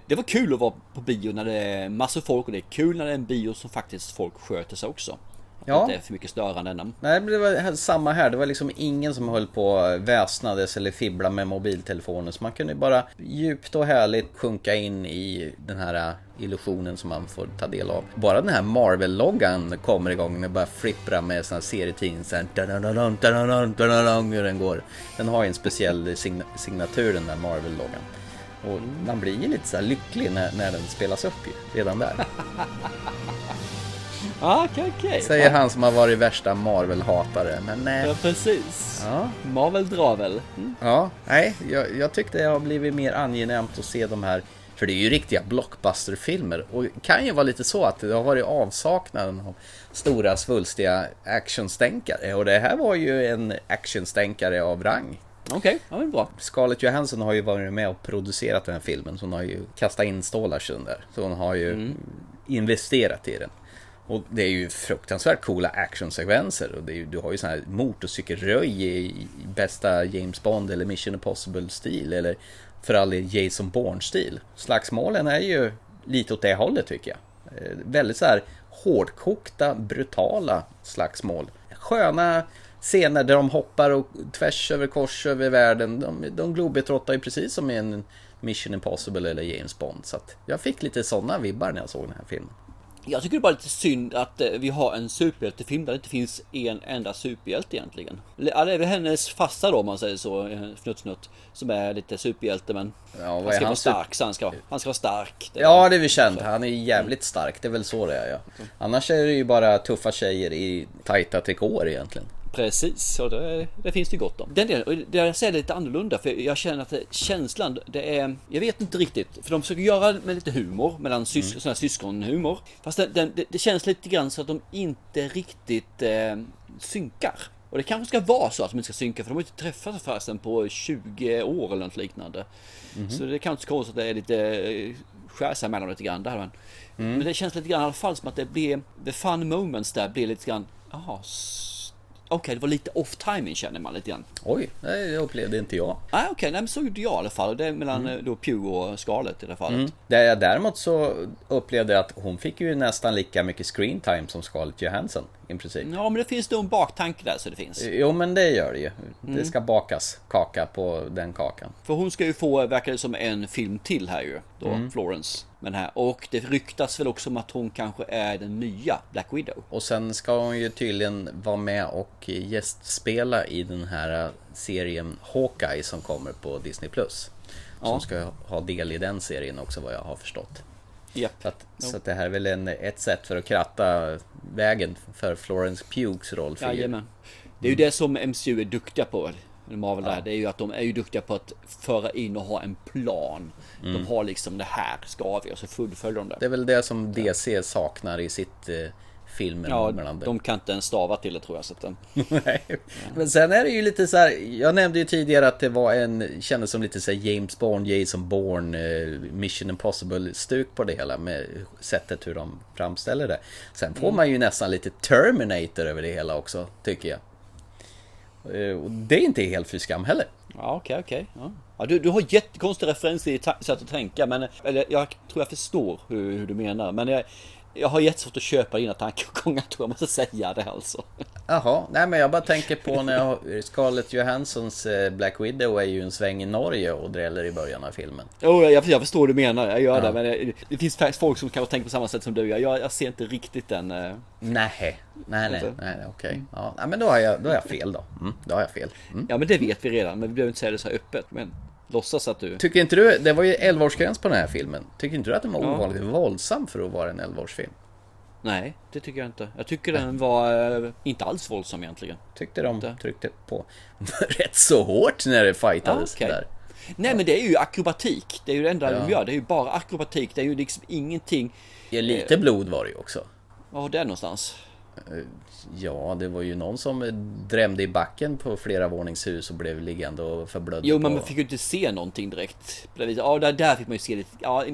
Det var kul att vara på bio när det är massor folk, och det är kul när det är en bio som faktiskt folk sköter sig också. Ja. Det är för mycket störande än. Nej, men det var samma här. Det var liksom ingen som höll på väsnades eller fibbla med mobiltelefoner. Så man kunde bara djupt och härligt sjunka in i den här illusionen som man får ta del av. Bara den här Marvel-loggan kommer igång när bara flippra med såna serietidningar så här, hur den går. Den har ju en speciell signatur, den där Marvel-loggan. Och man blir ju lite så här lycklig när den spelas upp ju, redan där. Okay. Säger han som har varit värsta Marvel-hatare. Men, ja, precis. Ja. Marvel drar väl. Mm. Ja, nej. Jag tyckte det har blivit mer angenämt att se de här. För det är ju riktiga blockbusterfilmer. Och kan ju vara lite så att det har varit avsaknaden av stora, svulstiga actionstänkare. Och det här var ju en actionstänkare av rang. Okej, ja, det är bra. Scarlett Johansson har ju varit med och producerat den här filmen. Så hon har ju kastat in stålar sedan där. Så hon har ju investerat i den. Och det är ju fruktansvärt coola actionsekvenser. Och det är ju, du har ju sån här motorcykelröj i bästa James Bond eller Mission Impossible-stil. Eller för all del Jason Bourne-stil. Slagsmålen är ju lite åt det hållet tycker jag. Väldigt så här hårdkokta, brutala slagsmål. Sköna scener där de hoppar och tvärs över kors över världen. De globetrottar ju precis som i en Mission Impossible eller James Bond. Så att jag fick lite sådana vibbar när jag såg den här filmen. Jag tycker det är bara lite synd att vi har en superhjältefilm där det inte finns en enda superhjälte egentligen. Eller det är hennes fasta då, om man säger så, Fnutt, som är lite superhjälte, men ja, han ska vara stark, han ska vara stark. Ja, det är vi känt. Han är jävligt stark, det är väl så det är, ja. Annars är det ju bara tuffa tjejer i tajta trikåer egentligen. Precis, och det finns det gott om. Den delen, det jag säger lite annorlunda, för jag känner att känslan, det är, jag vet inte riktigt, för de försöker göra med lite humor, mellan sån här syskonhumor. Fast det känns lite grann så att de inte riktigt synkar. Och det kanske ska vara så att de inte ska synka, för de har inte träffats förresten på 20 år eller något liknande. Mm. Så det kanske ska vara så att det är lite skär sig mellan lite grann där. Men det känns lite grann i alla fall som att det blir, the fun moments där blir lite grann, Okej, det var lite off-timing känner man lite grann. Oj, det upplevde inte jag. Nej, men så gjorde jag i alla fall. Det är mellan då Pew och Scarlett i det fallet. Däremot så upplevde jag att hon fick ju nästan lika mycket screen time som Scarlett Johansson i princip. Ja, men det finns då en baktanke där, så det finns. Jo, men det gör det ju. Det ska bakas kaka på den kakan. För hon ska ju få, verkar det som, en film till här ju, då Florence. Men här, och det ryktas väl också om att hon kanske är den nya Black Widow. Och sen ska hon ju tydligen vara med och gästspela i den här serien Hawkeye som kommer på Disney+. Som ska ha del i den serien också, vad jag har förstått. Yep. Så att det här är väl ett sätt för att kratta vägen för Florence Pughs roll. För det är ju det som MCU är duktiga på. Marvel där, det är ju att de är ju duktiga på att föra in och ha en plan. De har liksom, det här ska vi, och så fullföljer de det. Det är väl det som DC saknar i sitt filmer. De kan inte ens stava till det, tror jag, så att Men sen är det ju lite så här, jag nämnde ju tidigare att det var kändes som lite så här James Bond, Jason Bourne, Mission Impossible stuk på det hela med sättet hur de framställer det. Sen får man ju nästan lite Terminator över det hela också, tycker jag. Och det är inte helt fy skam heller. Ja, okej. Ja, du har jättekonstiga referenser i sätt att tänka, men jag tror jag förstår hur du menar, men jag har jättesvårt att köpa dina tankegångar, tror jag måste säga det alltså. Jaha, nej, men jag bara tänker på när Scarlett Johanssons Black Widow är ju en sväng i Norge och dräller i början av filmen. Jag förstår vad du menar, jag gör det, men det finns folk som kanske tänker på samma sätt som du. Jag ser inte riktigt den. Nej, okej. Ja, men då har jag fel då. Ja, men det vet vi redan, men vi behöver inte säga det så här öppet, men låtsas att du... Tycker inte du, det var ju 11-årsgräns på den här filmen. Tycker inte du att den var ovanligt våldsam för att vara en 11-årsfilm? Nej, det tycker jag inte. Jag tycker den var inte alls våldsam egentligen. Tyckte de tryckte på rätt så hårt när det fightades där. Nej, men det är ju akrobatik. Det är ju det enda de gör. Det är ju bara akrobatik. Det är ju liksom ingenting. Lite blod var det ju också. Ja, det är någonstans. Ja, det var ju någon som drämde i backen på flera våningshus och blev liggande och förblödde. Jo, men man fick ju inte se någonting direkt. Ja, där fick man ju se lite. Ja,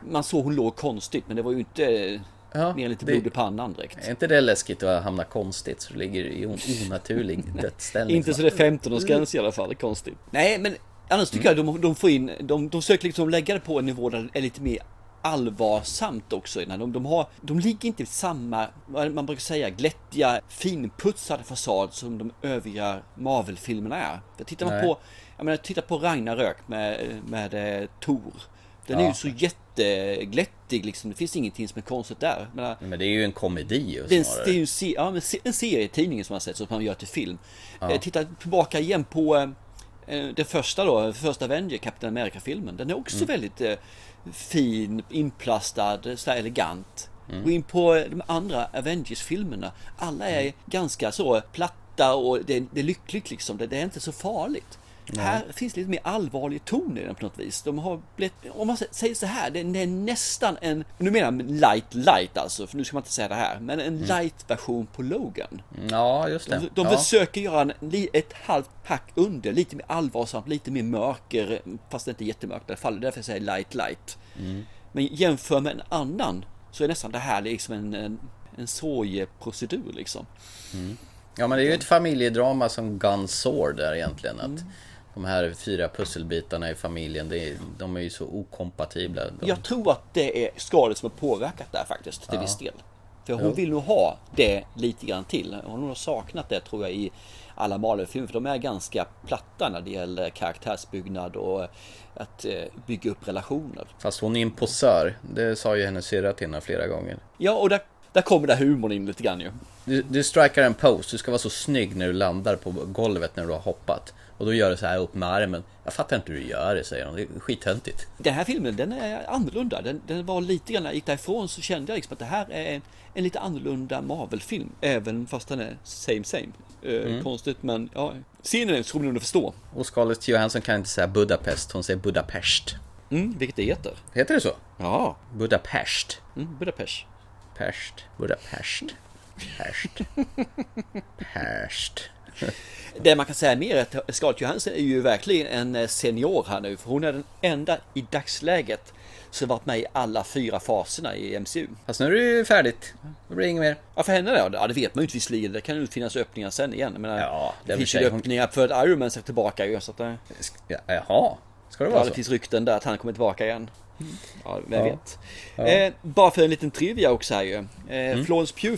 man såg hon låg konstigt, men det var ju inte... Ja, mer lite blod i pannan direkt. Är inte det läskigt att hamna konstigt? Så det ligger i en onaturlig dödsställning. Inte så det är 15-årsgräns i alla fall, det är konstigt. Nej, men annars tycker jag de får in... De söker liksom lägga det på en nivå där det är lite mer allvarsamt också. De ligger inte i samma, man brukar säga, glättiga, finputsade fasad som de övriga Marvel-filmerna är. Titta på Ragnarök med Thor. Den är ju så jätteglättig liksom. Det finns ingenting som är konstigt där. Men det är ju en komedi snarare. Det är ju en serietidning som man sett, som man gör till film. Ja. Titta tillbaka igen på det första Avenger, Captain America-filmen. Den är också väldigt fin, inplastad, så elegant. Gå in på de andra Avengers-filmerna. Alla är ganska så platta och det är lyckligt liksom. Det är inte så farligt. Nej. Här finns lite mer allvarlig ton i den på något vis. De har blivit, om man säger så här, det är nästan en, nu menar jag light alltså, för nu ska man inte säga det här, men en light-version på Logan. Ja, just det. De försöker göra ett halvt pack under, lite mer allvarsamt, lite mer mörker, fast det inte är jättemörkt i alla fall, därför säger jag light. Men jämför med en annan så är nästan det här liksom en sorgeprocedur liksom. Ja, men det är ju ett familjedrama som Gunsword där egentligen, att de här 4 pusselbitarna i familjen, de är ju så okompatibla. Jag tror att det är skalet som har påverkat där faktiskt till viss del. För hon vill nog ha det lite grann till. Hon har saknat det, tror jag, i alla Marvel-filmer, för de är ganska platta när det gäller karaktärsbyggnad och att bygga upp relationer. Fast hon är en posör, det sa ju hennes syrra till henne flera gånger. Ja, och där kommer det humorn in lite grann ju. Du strikar en pose, du ska vara så snygg när du landar på golvet när du har hoppat. Och då gör du så här upp med armen. Jag fattar inte hur du gör det, säger de. Det är skithöntigt. Den här filmen, den är annorlunda. Den var lite grann, när jag gick därifrån så kände jag liksom att det här är en lite annorlunda Marvel-film. Även fast den är same. Konstigt, men ja. Ser ni den så kommer ni nog förstå. Och Scarlett Johansson kan inte säga Budapest, hon säger Budapest. Vilket det heter. Heter det så? Ja. Budapest. Budapest. Budapest. Det man kan säga mer är att Scarlett Johansson är ju verkligen en senior här nu, för hon är den enda i dagsläget som varit med i alla 4 faserna i MCU. Fast nu är det ju färdigt. Det blir inget mer. Ja, för henne då? Ja, det vet man ju inte visserligen. Det kan ju finnas öppningar sen igen. Jag menar, det finns ju öppningar för att Iron Man ska tillbaka. Jaha, ska det vara så? Ja, det finns rykten där att han kommer tillbaka igen. Ja, vem vet. Ja. Bara för en liten trivia också här ju. Florence Pugh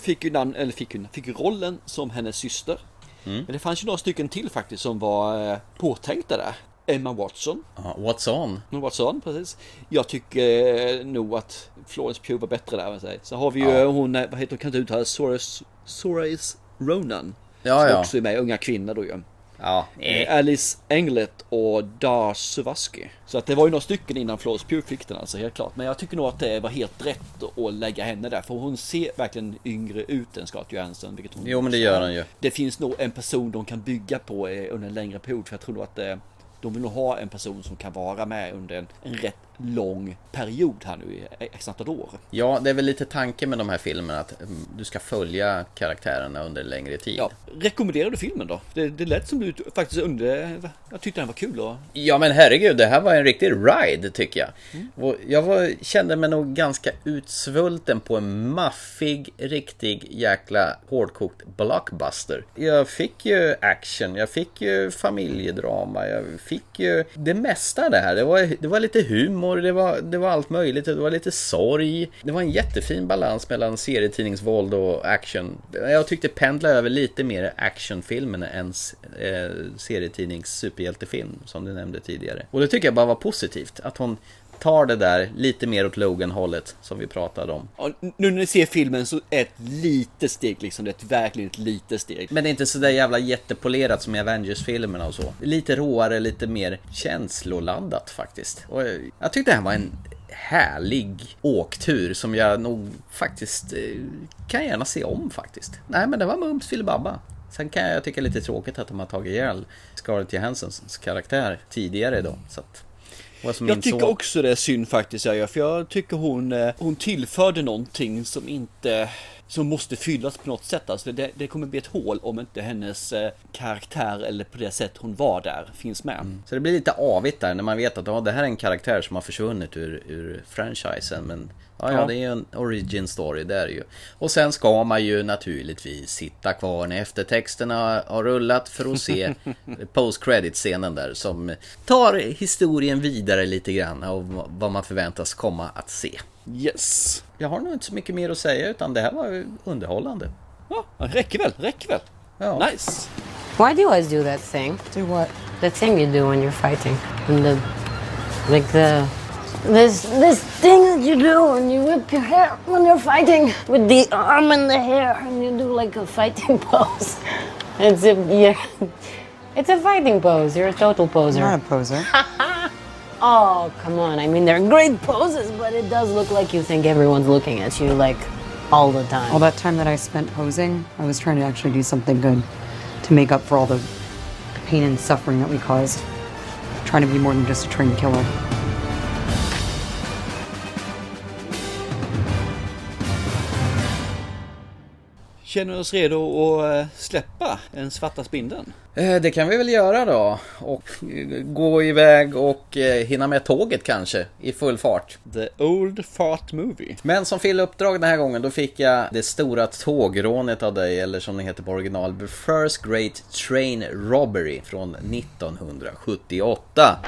fick ju rollen som hennes syster. Men det fanns ju några stycken till faktiskt som var påtänkta där. Emma Watson. Watson, precis. Jag tycker nog att Florence Pugh var bättre där, säger. Så har vi ju hon, vad heter hon, kan inte uttala, Saoirse Ronan. Ja, som också är med, unga kvinnor då ju. Ja. Alice Englert och Dar Savaski. Så att det var ju några stycken innan Florence Pugh fick den, alltså, helt klart. Men jag tycker nog att det var helt rätt att lägga henne där, för hon ser verkligen yngre ut än Scarlett Johansson, vilket hon... Jo, men det gör hon ju. Det finns nog en person de kan bygga på under en längre period, för jag tror nog att de vill nog ha en person som kan vara med under en rätt lång period här nu i ett antal år. Ja, det är väl lite tanken med de här filmerna att du ska följa karaktärerna under längre tid. Ja, rekommenderar du filmen då? Det lät som du faktiskt jag tyckte den var kul då. Ja, men herregud, det här var en riktig ride tycker jag. Och jag kände mig nog ganska utsvulten på en maffig, riktig jäkla hårdkokt blockbuster. Jag fick ju action, jag fick ju familjedrama, jag fick ju det mesta det här. Det var lite humor, det var allt möjligt, det var lite sorg. Det var en jättefin balans mellan serietidningsvåld och action. Jag tyckte pendla över lite mer actionfilmen än serietidnings superhjältefilm som du nämnde tidigare. Och det tycker jag bara var positivt, att hon tar det där lite mer åt Logan-hållet som vi pratade om. Ja, nu när ni ser filmen så är ett litet steg liksom, det är verkligen ett litet steg. Men det är inte så där jävla jättepolerat som i Avengers-filmerna och så. Lite råare, lite mer känsloladdat faktiskt. Och jag tyckte det här var en härlig åktur som jag nog faktiskt kan gärna se om faktiskt. Nej, men det var mums filibabba. Sen kan jag tycka lite tråkigt att de har tagit ihjäl Scarlett Johanssons karaktär tidigare då, så att... Jag tycker också det är synd faktiskt, för jag tycker hon tillförde någonting som inte som måste fyllas på något sätt. Alltså det kommer bli ett hål om inte hennes karaktär eller på det sätt hon var där finns med. Mm. Så det blir lite avigt där när man vet att det här är en karaktär som har försvunnit ur franchisen, men ja, det är en origin story där ju. Och sen ska man ju naturligtvis sitta kvar när eftertexterna har rullat för att se post-credit-scenen där som tar historien vidare lite grann av vad man förväntas komma att se. Yes. Jag har nog inte så mycket mer att säga, utan det här var underhållande. Ja, räcker väl. Ja. Nice. Why do you always do that thing? Do what? That thing you do when you're fighting. And This thing that you do when you whip your hair when you're fighting with the arm and the hair and you do like a fighting pose. It's a fighting pose. You're a total poser. I'm not a poser. Oh, come on. I mean, they're great poses, but it does look like you think everyone's looking at you like all the time. All that time that I spent posing, I was trying to actually do something good to make up for all the pain and suffering that we caused. Trying to be more than just a trained killer. Känner oss redo att släppa den svarta spindeln? Det kan vi väl göra då. Och gå iväg och hinna med tåget kanske i full fart. The Old Fart Movie. Men som fel uppdrag den här gången, då fick jag det stora tågrånet av dig, eller som det heter på original, The First Great Train Robbery från 1978.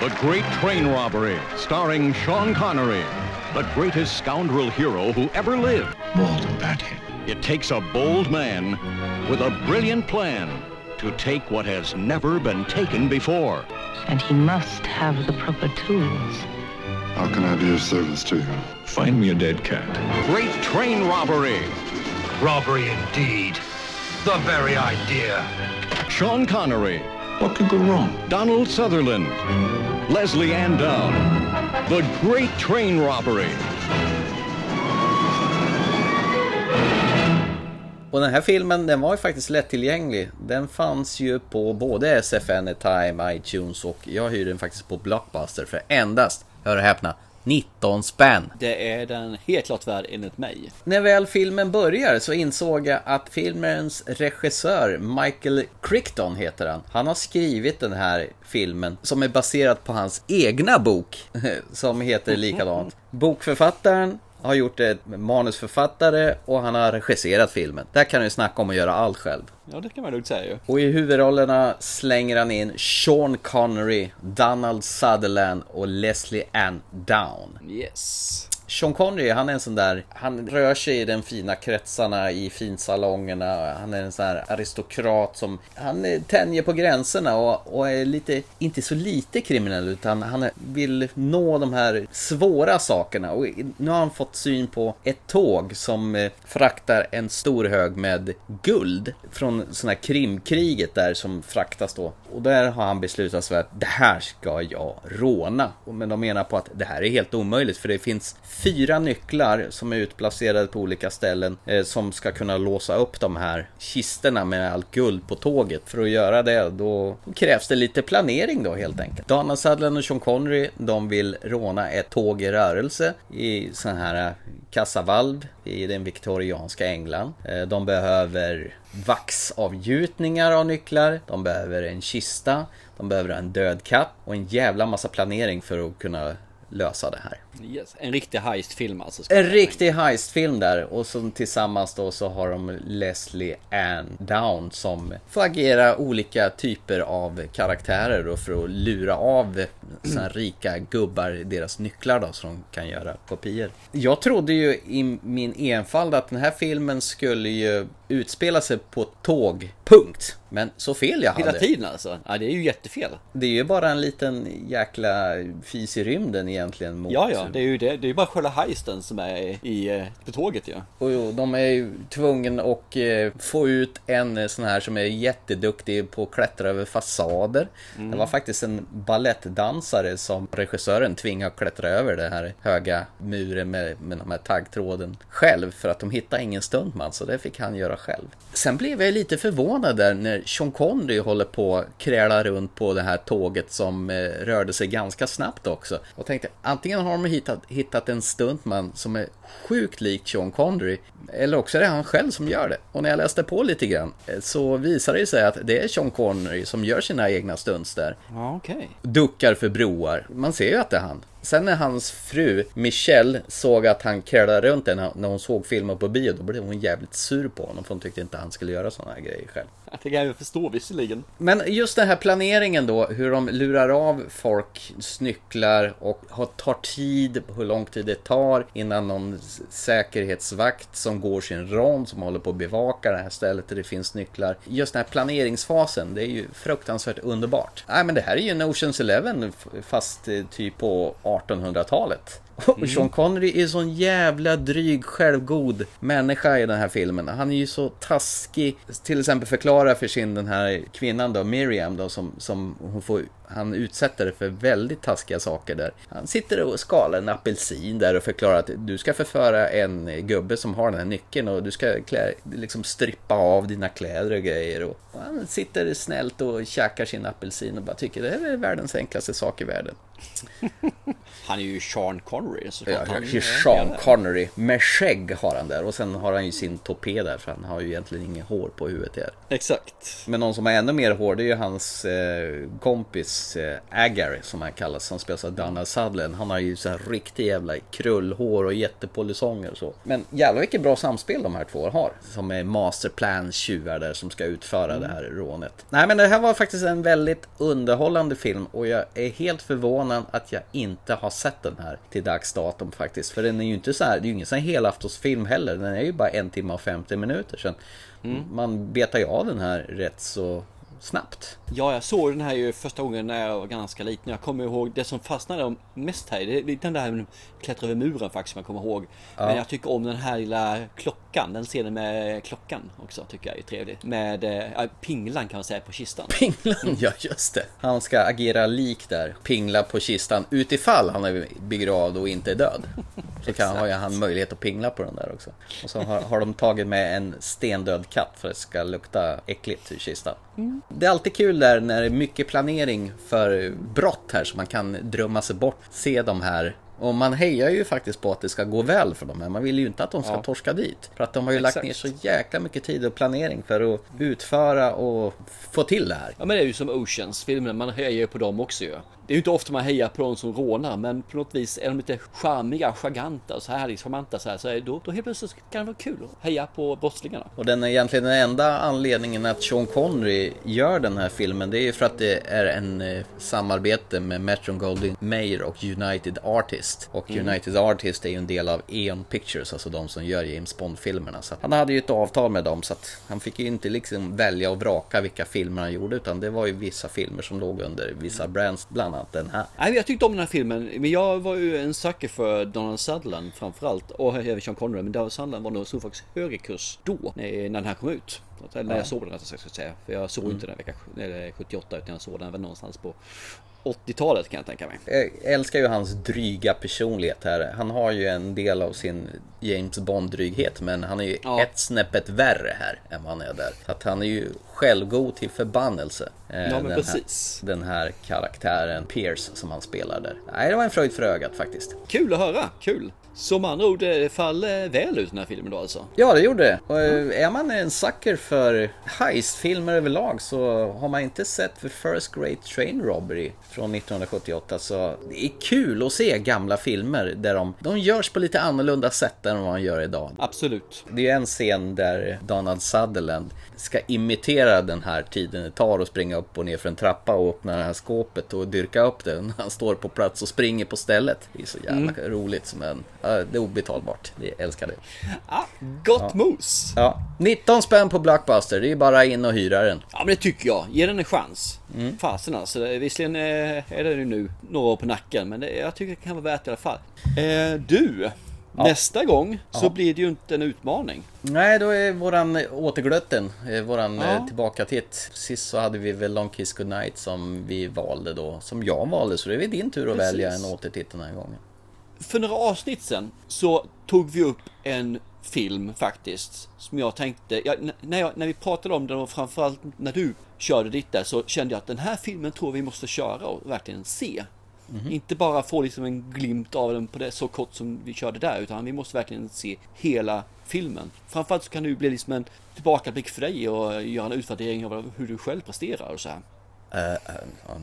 The Great Train Robbery, starring Sean Connery, the greatest scoundrel hero who ever lived. Bald and Batty. It takes a bold man with a brilliant plan to take what has never been taken before. And he must have the proper tools. How can I be of service to you? Find me a dead cat. Great train robbery. Robbery indeed. The very idea. Sean Connery. What could go wrong? Donald Sutherland. Leslie Ann Down. The Great Train Robbery. Och den här filmen, den var ju faktiskt lättillgänglig. Den fanns ju på både SF Anytime, iTunes, och jag hyrde den faktiskt på Blockbuster för endast, hör och häpna, 19 spänn. Det är den helt klart värd enligt mig. När väl filmen börjar så insåg jag att filmens regissör Michael Crichton heter han. Han har skrivit den här filmen som är baserad på hans egna bok som heter likadant. Bokförfattaren har gjort ett manusförfattare och han har regisserat filmen. Där kan du snacka om att göra allt själv. Ja, det kan man nog säga ju. Och i huvudrollerna slänger han in Sean Connery, Donald Sutherland och Leslie Ann Down. Yes. Sean Connery, han är en sån där, han rör sig i den fina kretsarna, i finsalongerna. Han är en sån här aristokrat som, han tänjer på gränserna och är lite, inte så lite kriminell, utan han vill nå de här svåra sakerna. Och nu har han fått syn på ett tåg som fraktar en stor hög med guld från sån här krimkriget där som fraktas då. Och där har han beslutat sig att det här ska jag råna. Men de menar på att det här är helt omöjligt, för det finns 4 nycklar som är utplacerade på olika ställen som ska kunna låsa upp de här kisterna med allt guld på tåget. För att göra det, då krävs det lite planering då helt enkelt. Donald Sutherland och Sean Connery, de vill råna ett tåg i rörelse i sån här kassavalv i den viktorianska England. De behöver vaxavgjutningar av nycklar, de behöver en kista, de behöver en död katt och en jävla massa planering för att kunna lösa det här. Yes. En riktig heistfilm alltså. En riktig heistfilm där. Och som tillsammans då så har de Leslie Ann Down som får agera olika typer av karaktärer då för att lura av såna rika gubbar deras nycklar då, så de kan göra kopior. Jag trodde ju i min enfald att den här filmen skulle ju utspela sig på tåg, punkt. Men så fel jag hela hade. Hela tiden alltså. Ja, det är ju jättefel. Det är ju bara en liten jäkla fis i rymden egentligen mot. Ja, det är ju det. Det är ju bara själva heisten som är i på tåget ju. Ja. Och de är ju tvungna att få ut en sån här som är jätteduktig på att klättra över fasader. Mm. Det var faktiskt en ballettdansare pansare som regissören tvingar klättra över den här höga muren med de här taggtråden själv, för att de hittade ingen stuntman, så det fick han göra själv. Sen blev jag lite förvånad där när Sean Connery håller på att kräla runt på det här tåget som rörde sig ganska snabbt också. Och tänkte, antingen har de hittat en stuntman som är sjukt lik Sean Connery, eller också är det han själv som gör det. Och när jag läste på lite grann så visar det sig att det är Sean Connery som gör sina egna stunts där. Okay. Duckar för broar. Man ser ju att det är han. Sen när hans fru Michelle såg att han krälade runt den när hon såg filmen på bio, då blev hon jävligt sur på honom, för hon tyckte inte han skulle göra sådana här grejer själv. Det kan jag förstå visserligen. Men just den här planeringen då, hur de lurar av folk, snycklar och tar tid, hur lång tid det tar innan någon säkerhetsvakt som går sin rond, som håller på att bevaka det här stället där det finns nycklar. Just den här planeringsfasen, det är ju fruktansvärt underbart. Nej, men det här är ju en Ocean's Eleven fast typ på 1800-talet. Och Sean Connery är en sån jävla dryg, självgod människa i den här filmen. Han är ju så taskig. Till exempel förklarar för sin den här kvinnan då, Miriam då, som hon får, han utsätter det för väldigt taskiga saker där. Han sitter och skalar en apelsin där och förklarar att du ska förföra en gubbe som har den här nyckeln, och du ska liksom strippa av dina kläder och grejer. Och han sitter snällt och käkar sin apelsin och bara tycker det är världens enklaste sak i världen. Han är ju Sean Connery, så ja, han är Sean Connery med skägg har han där. Och sen har han ju sin topé där, för han har ju egentligen inget hår på huvudet där. Exakt. Men någon som har ännu mer hår, det är ju hans kompis Agar, som han kallas, som spelar Dana Sutherland. Han har ju så här riktigt jävla krullhår och jättepolisonger och så. Men jävla vilket bra samspel de här två har, som är masterplan tjuvar där som ska utföra det här rånet. Nej, men det här var faktiskt en väldigt underhållande film, och jag är helt förvånad att jag inte har sett den här till dags datum faktiskt. För den är ju inte så här, det är ju ingen sån här helaftonsfilm heller. Den är ju bara 1 timme och 50 minuter sedan. Man betar ju av den här rätt så snabbt. Ja, jag såg den här ju första gången när jag var ganska liten. Jag kommer ihåg det som fastnade mest här. Det är den där med klättra över muren faktiskt, jag kommer ihåg. Ja. Men jag tycker om den här lilla klockan. Den scenen med klockan också tycker jag är trevlig. Med pinglan kan man säga på kistan. Pinglan, ja just det. Han ska agera lik där. Pingla på kistan utifall han är begravd och inte är död. Så kan han möjlighet att pingla på den där också. Och så har de tagit med en stendöd katt för att det ska lukta äckligt ur kistan. Mm. Det är alltid kul där när det är mycket planering för brott här, så man kan drömma sig bort, se de här. Och man hejar ju faktiskt på att det ska gå väl för dem här. Man vill ju inte att de ska torska dit. För att de har ju lagt ner så jäkla mycket tid och planering för att utföra och få till det här. Ja, men det är ju som Oceans-filmen. Man hejar ju på dem också ju. Det är ju inte ofta man hejar på dem som rånar, men på något vis är de lite charmiga, charmanta och så här, charmanta så här. Så då helt plötsligt kan det vara kul att heja på brottslingarna. Och den är egentligen den enda anledningen att Sean Connery gör den här filmen. Det är ju för att det är en samarbete med Metro-Goldwyn-Mayer och United Artists. Och United Artists är ju en del av Eon Pictures, alltså de som gör James Bond-filmerna. Så han hade ju ett avtal med dem, så att han fick ju inte liksom välja och vraka vilka filmer han gjorde, utan det var ju vissa filmer som låg under vissa brands, bland annat den här. Nej, jag tyckte om den här filmen, men jag var ju en sucker för Donald Sutherland framförallt, och Sean Connery, men Donald Sutherland var nog så faktiskt högre kurs då, när den här kom ut. När jag såg den, rätt sagt, säga. För jag såg inte den vecka 78, utan jag såg den väl någonstans på 80-talet kan jag tänka mig. Jag älskar ju hans dryga personlighet här. Han har ju en del av sin James Bond-dryghet, men han är ju ett snäppet värre här än vad han är där. Att han är ju självgod till förbannelse. Den här karaktären Pierce som han spelar där. Nej, det var en fröjd för ögat faktiskt. Kul att höra, kul. Så man andra ord, det faller väl ut den här filmen då alltså? Ja, det gjorde det. Och är man en sucker för heistfilmer överlag, så har man inte sett The First Great Train Robbery från 1978, så det är kul att se gamla filmer där de görs på lite annorlunda sätt än vad man gör idag. Absolut. Det är en scen där Donald Sutherland ska imitera den här tiden det tar och springa upp och ner för en trappa och öppna det här skåpet och dyrka upp det när han står på plats och springer på stället. Det är så jävla roligt som en... Det är obetalbart, vi älskar det. Gott mos. 19 spänn på Blockbuster, det är bara in och hyra den. Ja, men det tycker jag, ge den en chans. Fasen alltså, visserligen är det nu några år på nacken, men jag tycker det kan vara värt i alla fall. Du, Nästa gång så blir det ju inte en utmaning. Nej, då är våran återglötten, våran tillbaka titt. Sist så hade vi väl Long Kiss Goodnight som vi valde då, som jag valde, så det är din tur att välja en återtitt den här gången. För några avsnitt sen så tog vi upp en film faktiskt som jag tänkte, när vi pratade om den och framförallt när du körde dit där, så kände jag att den här filmen tror vi måste köra och verkligen se. Mm-hmm. Inte bara få liksom en glimt av den på det så kort som vi körde där, utan vi måste verkligen se hela filmen. Framförallt så kan det ju bli liksom en tillbakablick för dig och göra en utvärdering av hur du själv presterar och så här.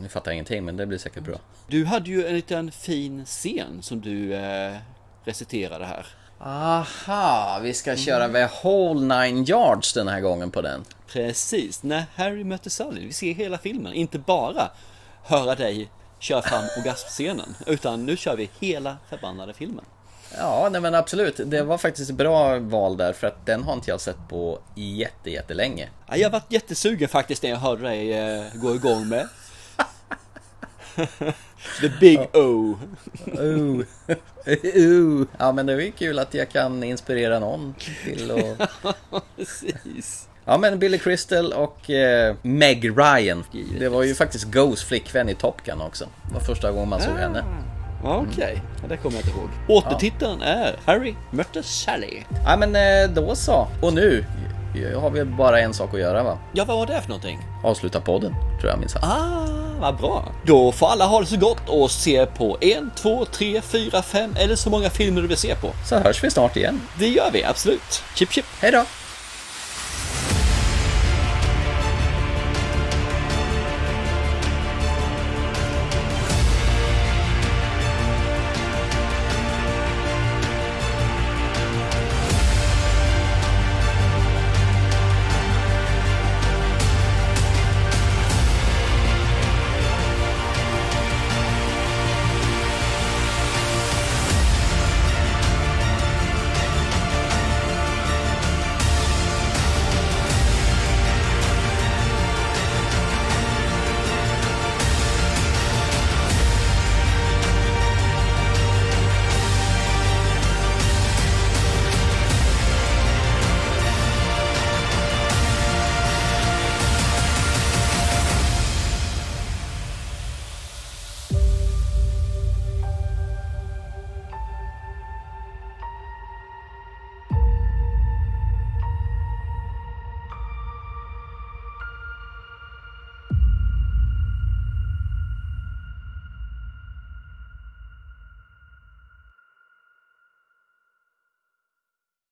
Nu fattar jag ingenting, men det blir säkert bra. Du hade ju en liten fin scen som du reciterade här. Aha, vi ska köra med Whole Nine Yards den här gången på den. Precis, när Harry möter Sally. Vi ser hela filmen, inte bara höra dig kör fram orgasmscenen, utan nu kör vi hela förbannade filmen. Ja, nej men absolut. Det var faktiskt ett bra val där, för att den har inte jag sett på jättelänge. Ja, jag har varit jättesugen faktiskt när jag hörde dig gå igång med The Big O. Ja, men det är ju kul att jag kan inspirera någon till att... Ja, precis. Ja, men Billy Crystal och Meg Ryan. Det var ju faktiskt Ghost flickvän i Top Gun också. Det var första gången man såg henne. Okej, det kommer jag inte ihåg. Återtiteln är Harry möter Sally. Ja, men då så. Och nu har vi bara en sak att göra, va? Ja, vad var det för någonting? Avsluta podden, tror jag minns. Vad bra. Då får alla ha det så gott och se på 1, 2, 3, 4, 5 eller så många filmer du vill se på. Så hörs vi snart igen. Det gör vi, absolut. Chip, chip. Hej då.